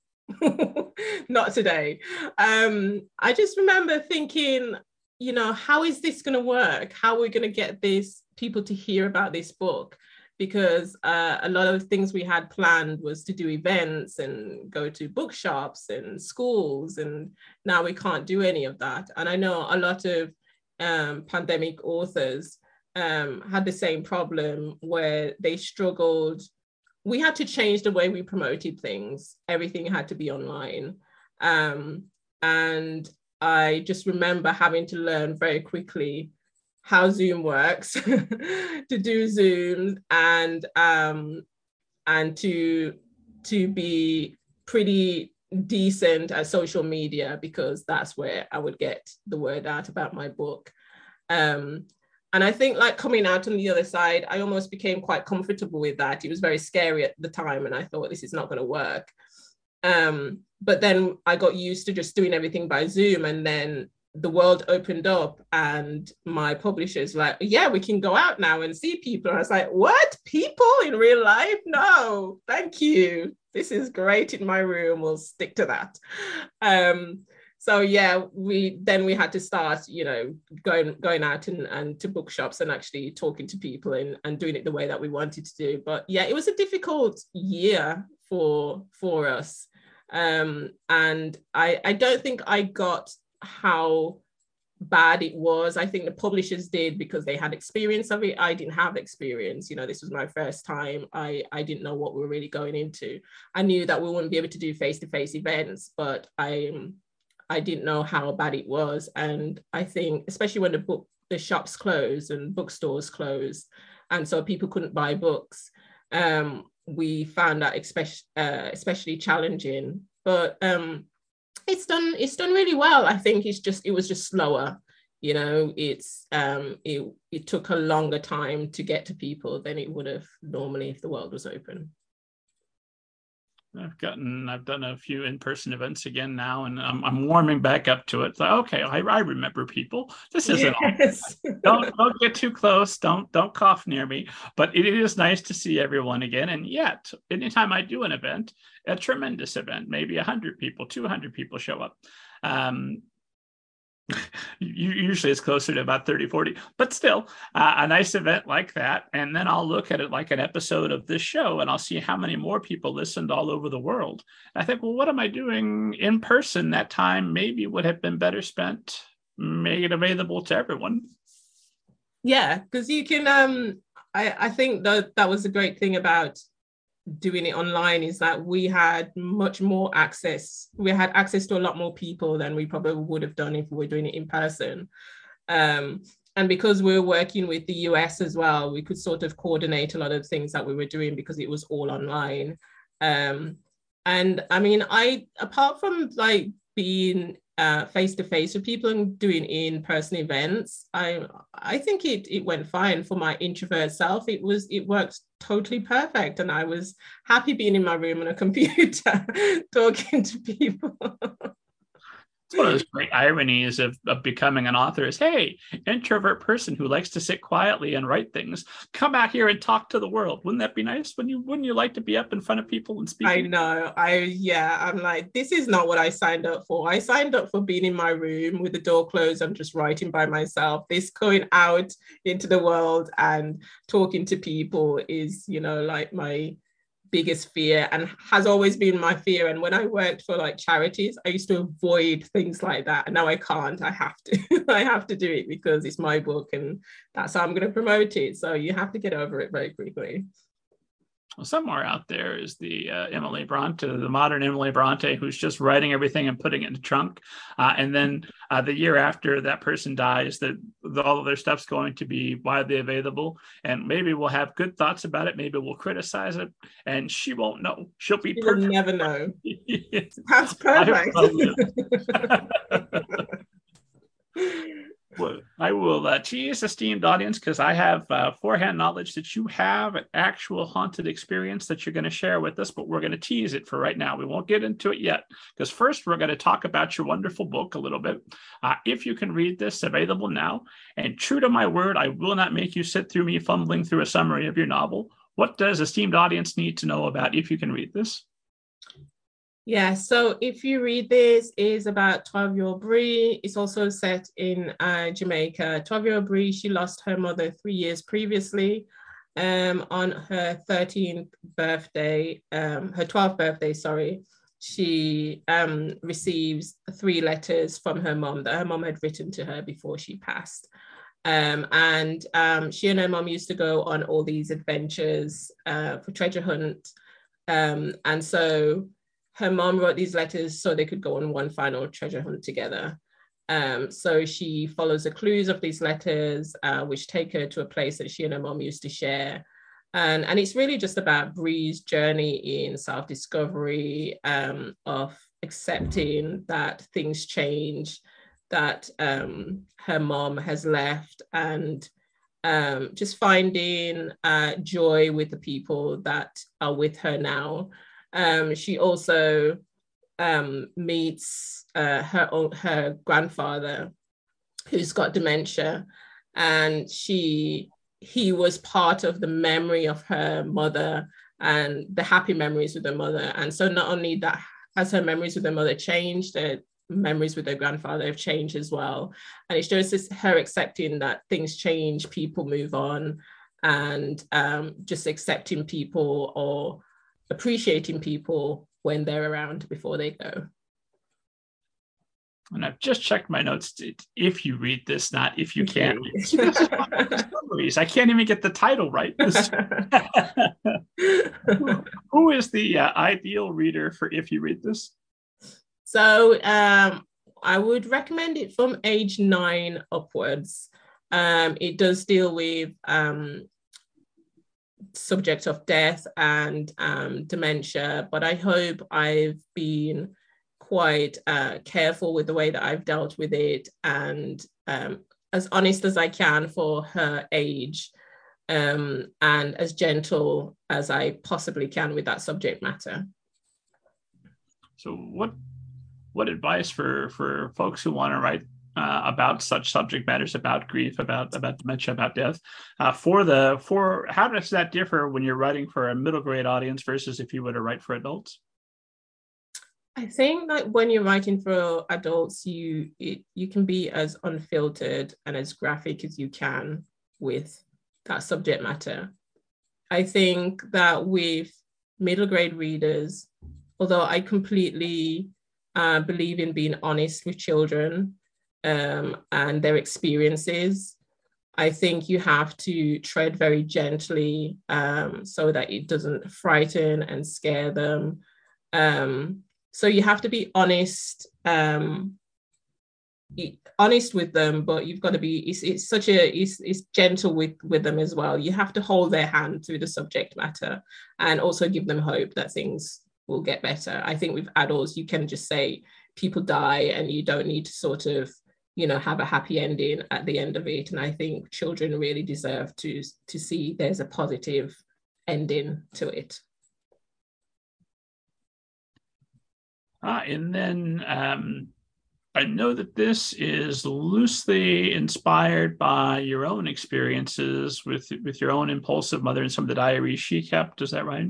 not today. Um, I just remember thinking, you know, how is this going to work? How are we going to get this people to hear about this book? Because uh, a lot of things we had planned was to do events and go to bookshops and schools, and now we can't do any of that. And I know a lot of um, pandemic authors um, had the same problem where they struggled. We had to change the way we promoted things. Everything had to be online. Um, and I just remember having to learn very quickly how Zoom works, to do Zoom and um, and to, to be pretty decent at social media, because that's where I would get the word out about my book. Um, and I think like coming out on the other side, I almost became quite comfortable with that. It was very scary at the time, and I thought, this is not going to work. Um, but then I got used to just doing everything by Zoom, and then the world opened up and my publishers were like, yeah, we can go out now and see people. And I was like, what? People in real life? No, thank you. This is great in my room. We'll stick to that. Um, so yeah, we then we had to start, you know, going going out and, and to bookshops and actually talking to people and, and doing it the way that we wanted to do. But yeah, it was a difficult year for for us. Um, and I, I don't think I got how bad it was. I think the publishers did, because they had experience of it. I didn't have experience. You know, this was my first time. I, I didn't know what we were really going into. I knew that we wouldn't be able to do face-to-face events, but I, I didn't know how bad it was. And I think, especially when the book, the shops closed and bookstores closed, and so people couldn't buy books, um, we found that especially, uh, especially challenging. But um, It's done, it's done really well. I think it's just, it was just slower, you know, it's, um, it, it took a longer time to get to people than it would have normally if the world was open. I've gotten, I've done a few in-person events again now, and I'm, I'm warming back up to it. It's like, okay, I, I remember people. This isn't yes. all. Don't, don't get too close. Don't, don't cough near me. But it is nice to see everyone again. And yet, anytime I do an event, a tremendous event, maybe one hundred people, two hundred people show up. Um, usually it's closer to about thirty, forty, but still uh, a nice event like that. And then I'll look at it like an episode of this show, and I'll see how many more people listened all over the world. And I think, well, what am I doing in person? That time maybe would have been better spent making it available to everyone. Yeah, because you can, um, I, I think that that was the great thing about doing it online, is that we had much more access. We had access to a lot more people than we probably would have done if we were doing it in person. Um, and because we were working with the U S as well, we could sort of coordinate a lot of things that we were doing because it was all online. Um, and I mean, I, apart from like being uh, face-to-face with people and doing in-person events, I I think it it went fine for my introvert self. It was, it worked totally perfect. And I was happy being in my room on a computer talking to people. It's one of those great ironies of, of becoming an author is, hey, introvert person who likes to sit quietly and write things, come out here and talk to the world. Wouldn't that be nice? Wouldn't you, wouldn't you like to be up in front of people and speak? I know. I yeah, I'm like, this is not what I signed up for. I signed up for being in my room with the door closed. I'm just writing by myself. This going out into the world and talking to people is, you know, like my biggest fear, and has always been my fear. And when I worked for like charities, I used to avoid things like that, and now I can't. I have to I have to do it because it's my book and that's how I'm going to promote it. So you have to get over it very quickly. Well, somewhere out there is the uh, Emily Bronte, the modern Emily Bronte, who's just writing everything and putting it in the trunk. Uh, and then uh, the year after that person dies, that all of their stuff's going to be widely available. And maybe we'll have good thoughts about it. Maybe we'll criticize it. And she won't know. She'll be She'll perfect. Never know. That's perfect. I will, I will. will uh, tease esteemed audience, because I have uh, forehand knowledge that you have an actual haunted experience that you're going to share with us, but we're going to tease it for right now. We won't get into it yet, because first we're going to talk about your wonderful book a little bit. Uh, if you can read this, available now. And true to my word, I will not make you sit through me fumbling through a summary of your novel. What does esteemed audience need to know about If You Can Read This? Yeah, so If You Read This is about twelve-year-old Bree. It's also set in uh, Jamaica. twelve-year-old Bree, she lost her mother three years previously um, on her thirteenth birthday, um, her twelfth birthday, sorry. She um, receives three letters from her mom that her mom had written to her before she passed. Um, and um, she and her mom used to go on all these adventures uh, for treasure hunt. Um, and so her mom wrote these letters so they could go on one final treasure hunt together. Um, so she follows the clues of these letters, uh, which take her to a place that she and her mom used to share. And, and it's really just about Bree's journey in self-discovery, um, of accepting that things change, that um, her mom has left, and um, just finding uh, joy with the people that are with her now. Um, she also um, meets uh, her own, her grandfather, who's got dementia, and she he was part of the memory of her mother and the happy memories with her mother. And so not only that, as her memories with her mother changed, her memories with her grandfather have changed as well. And it's just this, her accepting that things change, people move on, and um, just accepting people or appreciating people when they're around before they go. And I've just checked my notes. If you read this, not if you can. I can't even get the title right. who, who is the uh, ideal reader for If You Read This? So um, I would recommend it from age nine upwards. Um, it does deal with um, subject of death and um, dementia, but I hope I've been quite uh, careful with the way that I've dealt with it, and um, as honest as I can for her age, um, and as gentle as I possibly can with that subject matter. So what what advice for, for folks who want to write Uh, about such subject matters, about grief, about about dementia, about death, uh, for the for how does that differ when you're writing for a middle grade audience versus if you were to write for adults? I think that when you're writing for adults, you it, you can be as unfiltered and as graphic as you can with that subject matter. I think that with middle grade readers, although I completely uh, believe in being honest with children Um, and their experiences, I think you have to tread very gently um, so that it doesn't frighten and scare them. Um, so you have to be honest, um, honest with them, but you've got to be, it's, it's such a, it's, it's gentle with, with them as well. You have to hold their hand through the subject matter and also give them hope that things will get better. I think with adults, you can just say people die and you don't need to sort of you know, have a happy ending at the end of it. And I think children really deserve to, to see there's a positive ending to it. Ah, and then um, I know that this is loosely inspired by your own experiences with, with your own impulsive mother and some of the diaries she kept. Is that right?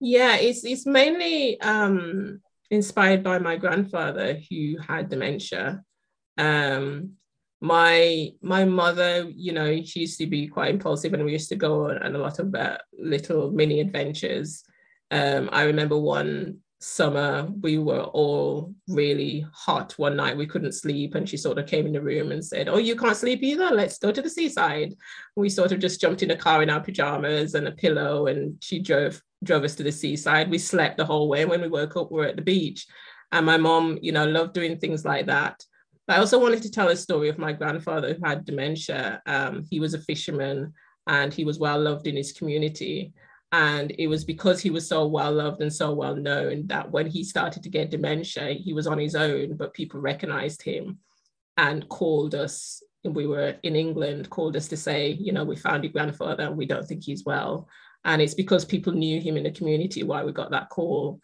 Yeah, it's, it's mainly um, inspired by my grandfather who had dementia. Um, my my mother, you know, she used to be quite impulsive, and we used to go on, on a lot of uh, little mini adventures. Um, I remember one summer we were all really hot one night. We couldn't sleep, and she sort of came in the room and said, "Oh, you can't sleep either? Let's go to the seaside." We sort of just jumped in a car in our pajamas and a pillow, and she drove drove us to the seaside. We slept the whole way. And when we woke up, we were at the beach. And my mom, you know, loved doing things like that. But I also wanted to tell a story of my grandfather who had dementia. Um, he was a fisherman, and he was well loved in his community. And it was because he was so well loved and so well known that when he started to get dementia, he was on his own, but people recognized him. and called us, we were in England, called us to say, you know, we found your grandfather and we don't think he's well. And it's because people knew him in the community why we got that call.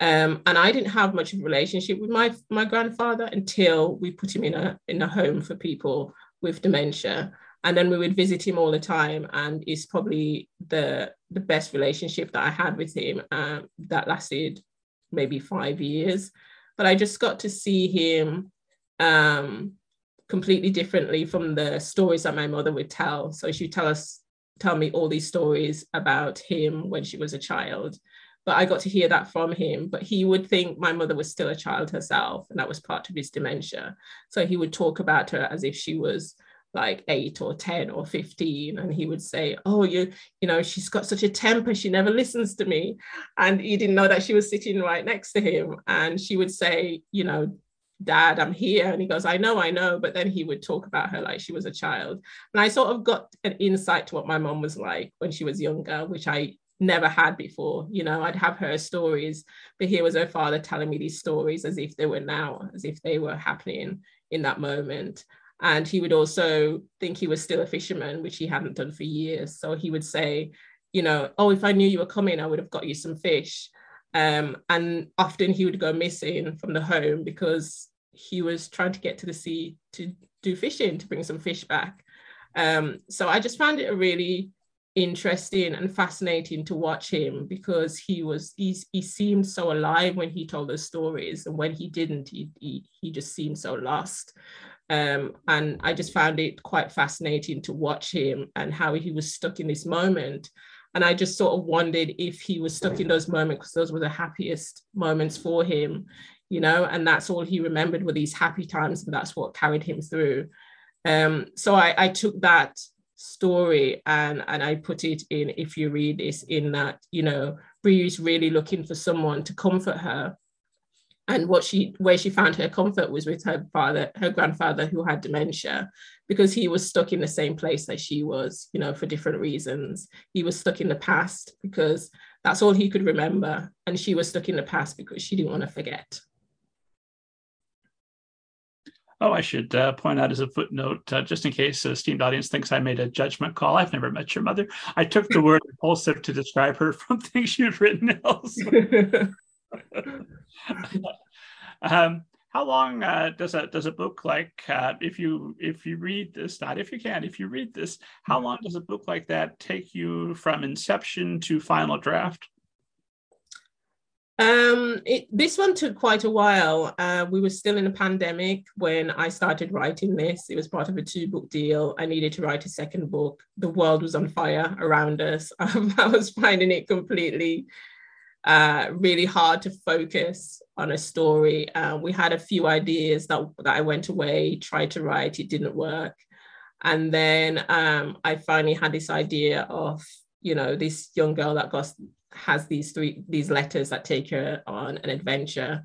Um, and I didn't have much of a relationship with my, my grandfather until we put him in a, in a home for people with dementia. And then we would visit him all the time. And it's probably the, the best relationship that I had with him, um, that lasted maybe five years. But I just got to see him um, completely differently from the stories that my mother would tell. So she'd tell us, tell me all these stories about him when she was a child. But I got to hear that from him. But he would think my mother was still a child herself, and that was part of his dementia. So he would talk about her as if she was like eight or ten or fifteen. And he would say, oh, you, you know, she's got such a temper, she never listens to me. And he didn't know that she was sitting right next to him. And she would say, you know, Dad, I'm here. And he goes, I know, I know. But then he would talk about her like she was a child. And I sort of got an insight to what my mom was like when she was younger, which I never had before. You know, I'd have her stories, but here was her father telling me these stories as if they were now, as if they were happening in that moment. And he would also think he was still a fisherman, which he hadn't done for years. So he would say, you know, oh, if I knew you were coming, I would have got you some fish. Um, and often he would go missing from the home because he was trying to get to the sea to do fishing, to bring some fish back. Um, so I just found it a really interesting and fascinating to watch him, because he was he, he seemed so alive when he told those stories, and when he didn't, he he, he just seemed so lost. Um, and I just found it quite fascinating to watch him and how he was stuck in this moment. And I just sort of wondered if he was stuck in those moments because those were the happiest moments for him, you know, and that's all he remembered were these happy times, and that's what carried him through. Um, so I, I took that story and, and I put it in If You Read This, in that, you know, Bree is really looking for someone to comfort her. And what she, where she found her comfort was with her father, her grandfather, who had dementia, because he was stuck in the same place that she was, you know, for different reasons. He was stuck in the past because that's all he could remember. And she was stuck in the past because she didn't want to forget. Oh, I should uh, point out as a footnote, uh, just in case the esteemed audience thinks I made a judgment call, I've never met your mother. I took the word impulsive to describe her from things you've written else. um, how long uh, does a does a book like uh, if you if you read this, not if you can, if you read this, how long does a book like that take you from inception to final draft? Um, it, this one took quite a while. Uh, we were still in a pandemic when I started writing this. It was part of a two book deal. I needed to write a second book. The world was on fire around us. Um, I was finding it completely Uh, really hard to focus on a story. Uh, we had a few ideas that, that I went away, tried to write, it didn't work. And then um, I finally had this idea of, you know, this young girl that got, has these three, these letters that take her on an adventure.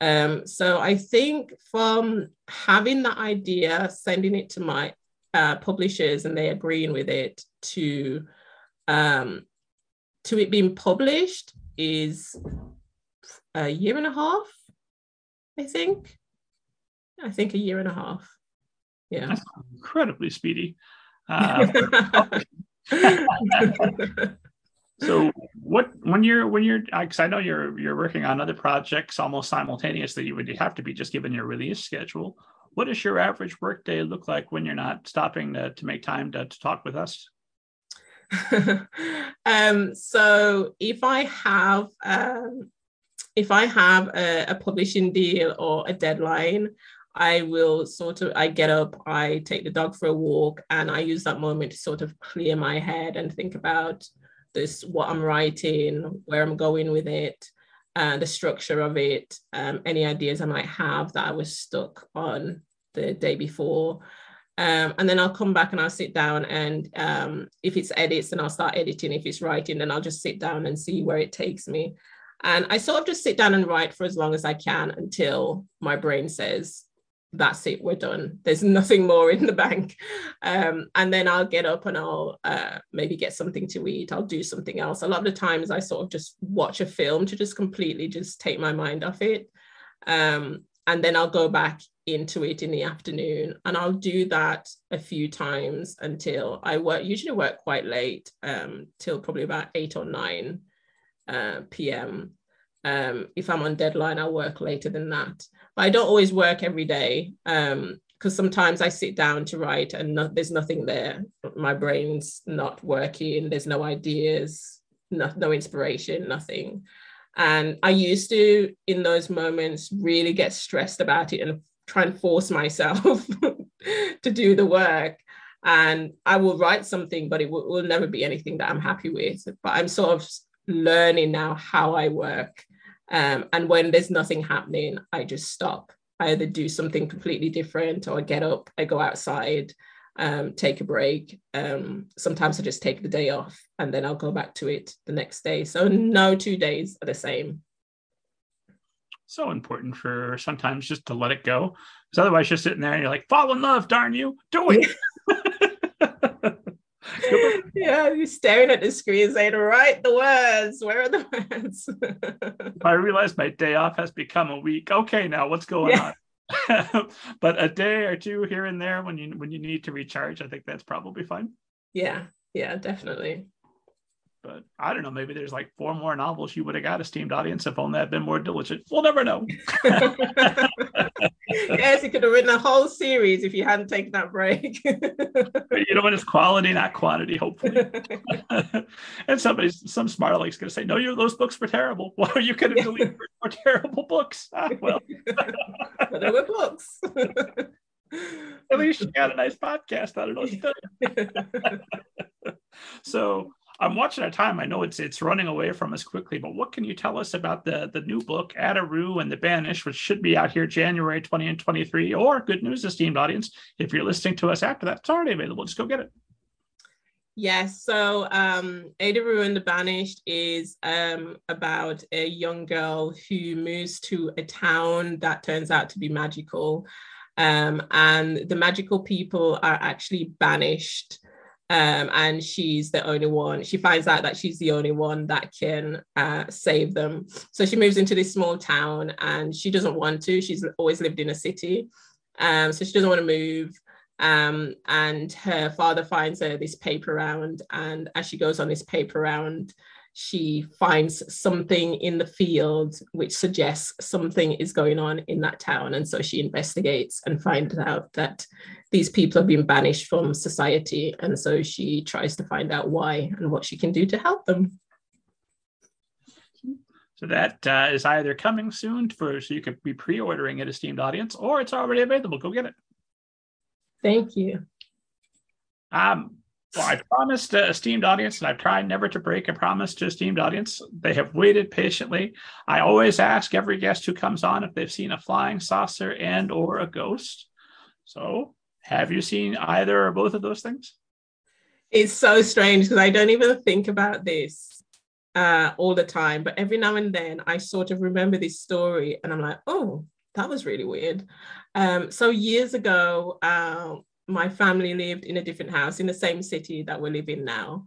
Um, so I think from having that idea, sending it to my uh, publishers and they agreeing with it, to, um, to it being published, is a year and a half, I think. I think a year and a half. Yeah. That's incredibly speedy. Um, so what when you're when you're because I know you're you're working on other projects almost simultaneously, you would have to be just given your release schedule. What does your average work day look like when you're not stopping to, to make time to, to talk with us? um, so if I have um, if I have a, a publishing deal or a deadline, I will sort of, I get up, I take the dog for a walk, and I use that moment to sort of clear my head and think about this, what I'm writing, where I'm going with it, uh, the structure of it, um, any ideas I might have that I was stuck on the day before. Um, and then I'll come back and I'll sit down and um, if it's edits, then I'll start editing. If it's writing, then I'll just sit down and see where it takes me. And I sort of just sit down and write for as long as I can until my brain says, that's it, we're done. There's nothing more in the bank. Um, and then I'll get up and I'll uh, maybe get something to eat. I'll do something else. A lot of the times I sort of just watch a film to just completely just take my mind off it. Um, and then I'll go back into it in the afternoon, and I'll do that a few times until I work, usually work quite late, um, till probably about eight or nine uh, p m. Um, if I'm on deadline, I'll work later than that. But I don't always work every day, um, because sometimes I sit down to write and no, there's nothing there. My brain's not working. There's no ideas, no, no inspiration, nothing. And I used to, in those moments, really get stressed about it and try and force myself to do the work. And I will write something, but it will, will never be anything that I'm happy with. But I'm sort of learning now how I work. Um, and when there's nothing happening, I just stop. I either do something completely different, or I get up, I go outside, um, take a break. Um, sometimes I just take the day off, and then I'll go back to it the next day. So no two days are the same. So important for sometimes just to let it go. Because otherwise you're sitting there and you're like, fall in love, darn you, do it. Yeah, you're staring at the screen saying, write the words, where are the words? I realized my day off has become a week. Okay, now what's going yeah. on? But a day or two here and there when you when you need to recharge, I think that's probably fine. Yeah, yeah, definitely. But I don't know, maybe there's like four more novels you would have got, esteemed audience, if only I'd been more diligent. We'll never know. Yes, you could have written a whole series if you hadn't taken that break. You know what? It's quality, not quantity, hopefully. And somebody, some smart aleck's going to say, no, you, those books were terrible. Well, you could have deleted more terrible books. Ah, well, but they were books. At least you got a nice podcast. I don't know. So I'm watching our time. I know it's it's running away from us quickly, but what can you tell us about the, the new book, Adaru and the Banished, which should be out here January twentieth and twenty-third? Or, good news, esteemed audience, if you're listening to us after that, it's already available. Just go get it. Yes. So um, Adaru and the Banished is um, about a young girl who moves to a town that turns out to be magical. Um, and the magical people are actually banished. Um, and she's the only one, she finds out that she's the only one that can uh, save them. So she moves into this small town and she doesn't want to, she's always lived in a city. Um, so she doesn't want to move. Um, and her father finds her this paper round, and as she goes on this paper round, she finds something in the field which suggests something is going on in that town. And so she investigates and finds out that these people have been banished from society. And so she tries to find out why and what she can do to help them. So that uh, is either coming soon for, so you could be pre-ordering it, esteemed audience, or it's already available. Go get it. Thank you. Um. Well, I promised uh, esteemed audience, and I've tried never to break a promise to esteemed audience. They have waited patiently. I always ask every guest who comes on if they've seen a flying saucer and or a ghost. So have you seen either or both of those things? It's so strange because I don't even think about this uh, all the time. But every now and then I sort of remember this story and I'm like, oh, that was really weird. Um, so years ago, uh, my family lived in a different house in the same city that we live in now.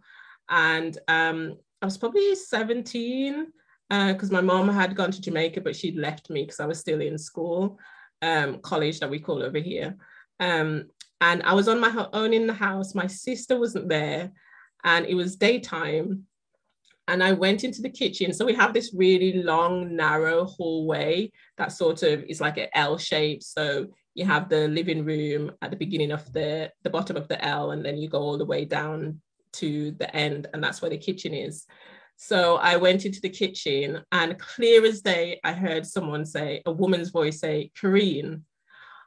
And um, I was probably seventeen because uh, my mom had gone to Jamaica, but she'd left me because I was still in school, um, college that we call over here. Um, and I was on my own in the house. My sister wasn't there and it was daytime. And I went into the kitchen. So we have this really long, narrow hallway that sort of is like an L shape. So you have the living room at the beginning of the, the bottom of the L, and then you go all the way down to the end, and that's where the kitchen is. So I went into the kitchen and clear as day, I heard someone say, a woman's voice say, Kereen.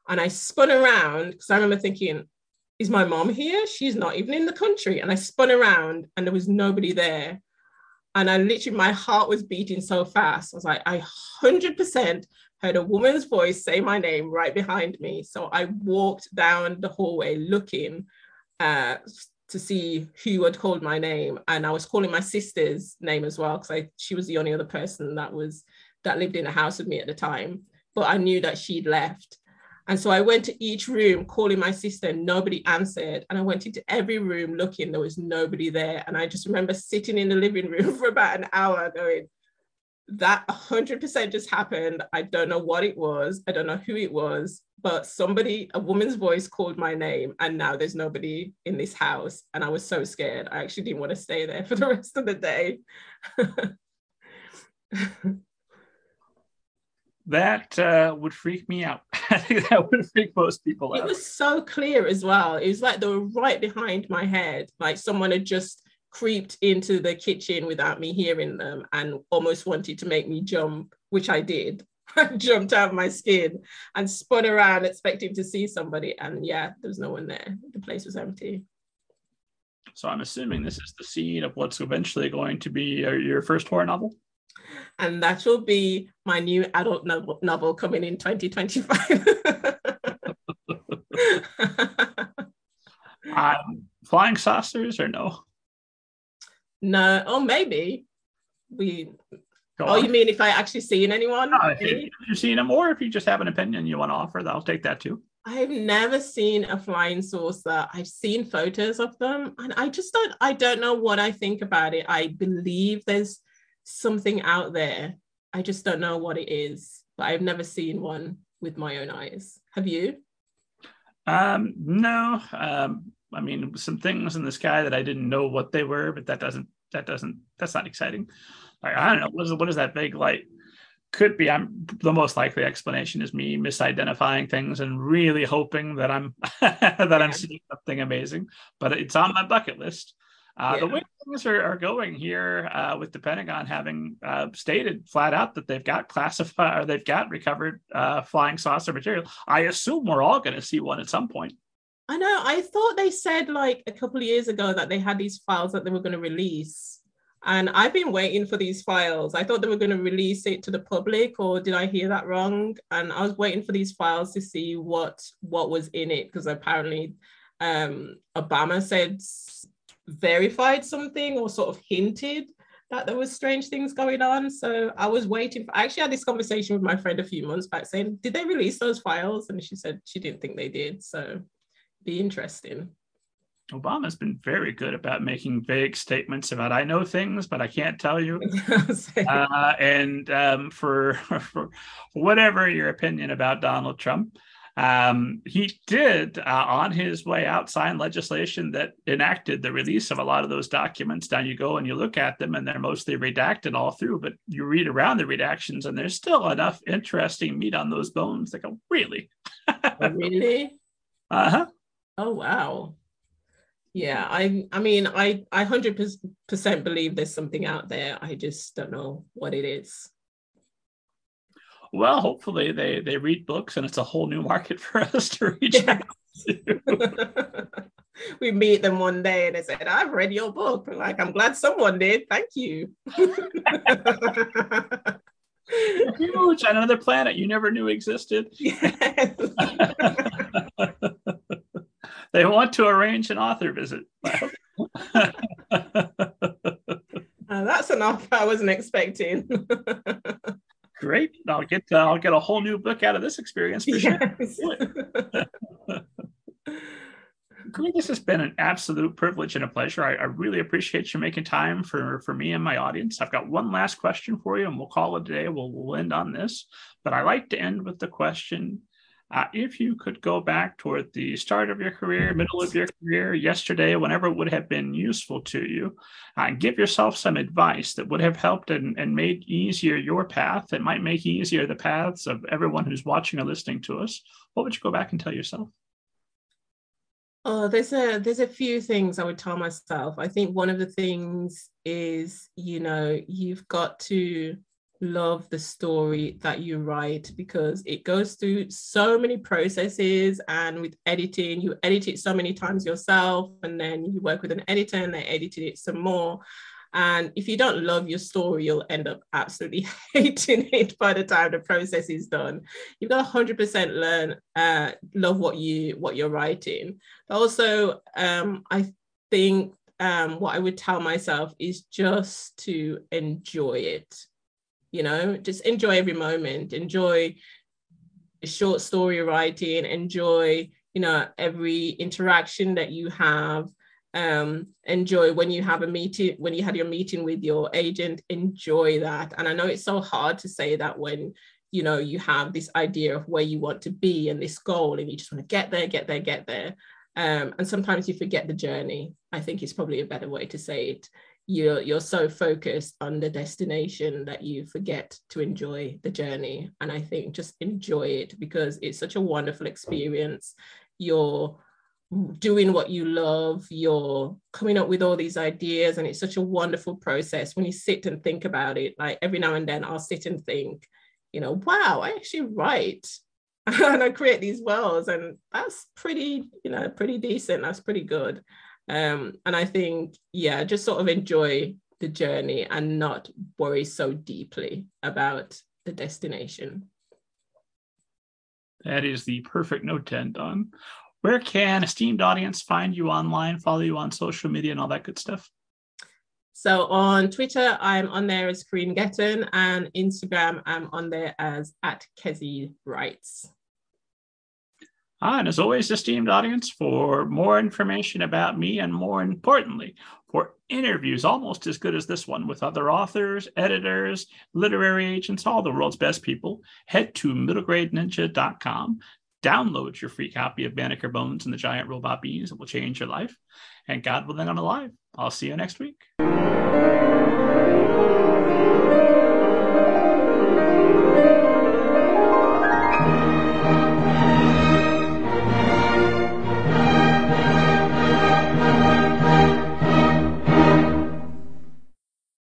And I spun around because I remember thinking, is my mom here? She's not even in the country. And I spun around and there was nobody there. And I literally, my heart was beating so fast. I was like, I one hundred percent heard a woman's voice say my name right behind me. So I walked down the hallway looking uh, to see who had called my name. And I was calling my sister's name as well, because she was the only other person that was that lived in a house with me at the time. But I knew that she'd left. And so I went to each room calling my sister, nobody answered. And I went into every room looking, there was nobody there. And I just remember sitting in the living room for about an hour going, That one hundred percent just happened. I don't know what it was. I don't know who it was, but somebody, a woman's voice called my name, and now there's nobody in this house. And I was so scared. I actually didn't want to stay there for the rest of the day. That uh, would freak me out. I think that would freak most people out. It was so clear as well. It was like they were right behind my head. Like someone had just creeped into the kitchen without me hearing them and almost wanted to make me jump, which I did. I jumped out of my skin and spun around expecting to see somebody. And yeah, there was no one there. The place was empty. So I'm assuming this is the seed of what's eventually going to be your first horror novel? And that will be my new adult no- novel coming in twenty twenty-five. um, flying saucers or no? No, oh, maybe we. Go oh, on. You mean if I actually seen anyone? No, if you, if you've seen them, or if you just have an opinion you want to offer, I'll take that too. I've never seen a flying saucer. I've seen photos of them, and I just don't. I don't know what I think about it. I believe there's something out there. I just don't know what it is. But I've never seen one with my own eyes. Have you? Um, no. Um. I mean, some things in the sky that I didn't know what they were, but that doesn't, that doesn't, that's not exciting. Like, I don't know. What is, what is that big light? Could be, I'm the most likely explanation is me misidentifying things and really hoping that I'm, that yeah. I'm seeing something amazing, but it's on my bucket list. Uh, yeah. The way things are, are going here uh, with the Pentagon having uh, stated flat out that they've got classified or they've got recovered uh, flying saucer material. I assume we're all going to see one at some point. I know, I thought they said like a couple of years ago that they had these files that they were going to release. And I've been waiting for these files. I thought they were going to release it to the public, or did I hear that wrong? And I was waiting for these files to see what, what was in it, because apparently um, Obama said verified something or sort of hinted that there was strange things going on. So I was waiting for, I actually had this conversation with my friend a few months back saying, did they release those files? And she said she didn't think they did, so. Be interesting. Obama's been very good about making vague statements about I know things, but I can't tell you. uh, and um, for, for whatever your opinion about Donald Trump, um, he did uh, on his way out sign legislation that enacted the release of a lot of those documents. Now you go and you look at them and they're mostly redacted all through, but you read around the redactions and there's still enough interesting meat on those bones. They go, really? Really? Uh-huh. Oh, wow. Yeah, I I mean, I, I one hundred percent believe there's something out there. I just don't know what it is. Well, hopefully they, they read books and it's a whole new market for us to reach yes. out to. We meet them one day and they said, I've read your book. We're like, I'm glad someone did. Thank you. Huge on another planet you never knew existed. Yes. They want to arrange an author visit. uh, that's an offer I wasn't expecting. Great. I'll get uh, I'll get a whole new book out of this experience for yes. sure. This has been an absolute privilege and a pleasure. I, I really appreciate you making time for, for me and my audience. I've got one last question for you, and we'll call it a day. We'll, we'll end on this. But I like to end with the question, uh, if you could go back toward the start of your career, middle of your career, yesterday, whenever it would have been useful to you, uh, and give yourself some advice that would have helped and, and made easier your path, it might make easier the paths of everyone who's watching or listening to us, what would you go back and tell yourself? Oh, there's a there's a few things I would tell myself. I think one of the things is, you know, you've got to love the story that you write, because it goes through so many processes, and with editing, you edit it so many times yourself, and then you work with an editor and they edited it some more. And if you don't love your story, you'll end up absolutely hating it by the time the process is done. You've got to one hundred percent learn, uh, love what, you, what you're writing. But also, um, I think um, what I would tell myself is just to enjoy it. You know, just enjoy every moment. Enjoy short story writing. Enjoy, you know, every interaction that you have. um, enjoy when you have a meeting, when you had your meeting with your agent, enjoy that. And I know it's so hard to say that when, you know, you have this idea of where you want to be and this goal, and you just want to get there, get there, get there. Um, and sometimes you forget the journey. I think it's probably a better way to say it. You're, you're so focused on the destination that you forget to enjoy the journey. And I think just enjoy it, because it's such a wonderful experience. You're doing what you love, you're coming up with all these ideas, and it's such a wonderful process when you sit and think about it. Like every now and then I'll sit and think, you know, wow, I actually write and I create these worlds, and that's pretty, you know, pretty decent. That's pretty good. Um, and I think, yeah, just sort of enjoy the journey and not worry so deeply about the destination. That is the perfect note to end on. Where can esteemed audience find you online, follow you on social media and all that good stuff? So on Twitter, I'm on there as Kereen Getten, and Instagram, I'm on there as at Kezi Writes. Ah, and as always, esteemed audience, for more information about me and more importantly, for interviews almost as good as this one with other authors, editors, literary agents, all the world's best people, head to middle grade ninja dot com. Download your free copy of Banneker Bones and the Giant Robot Bees. It will change your life. And God willing, I'm alive. I'll see you next week.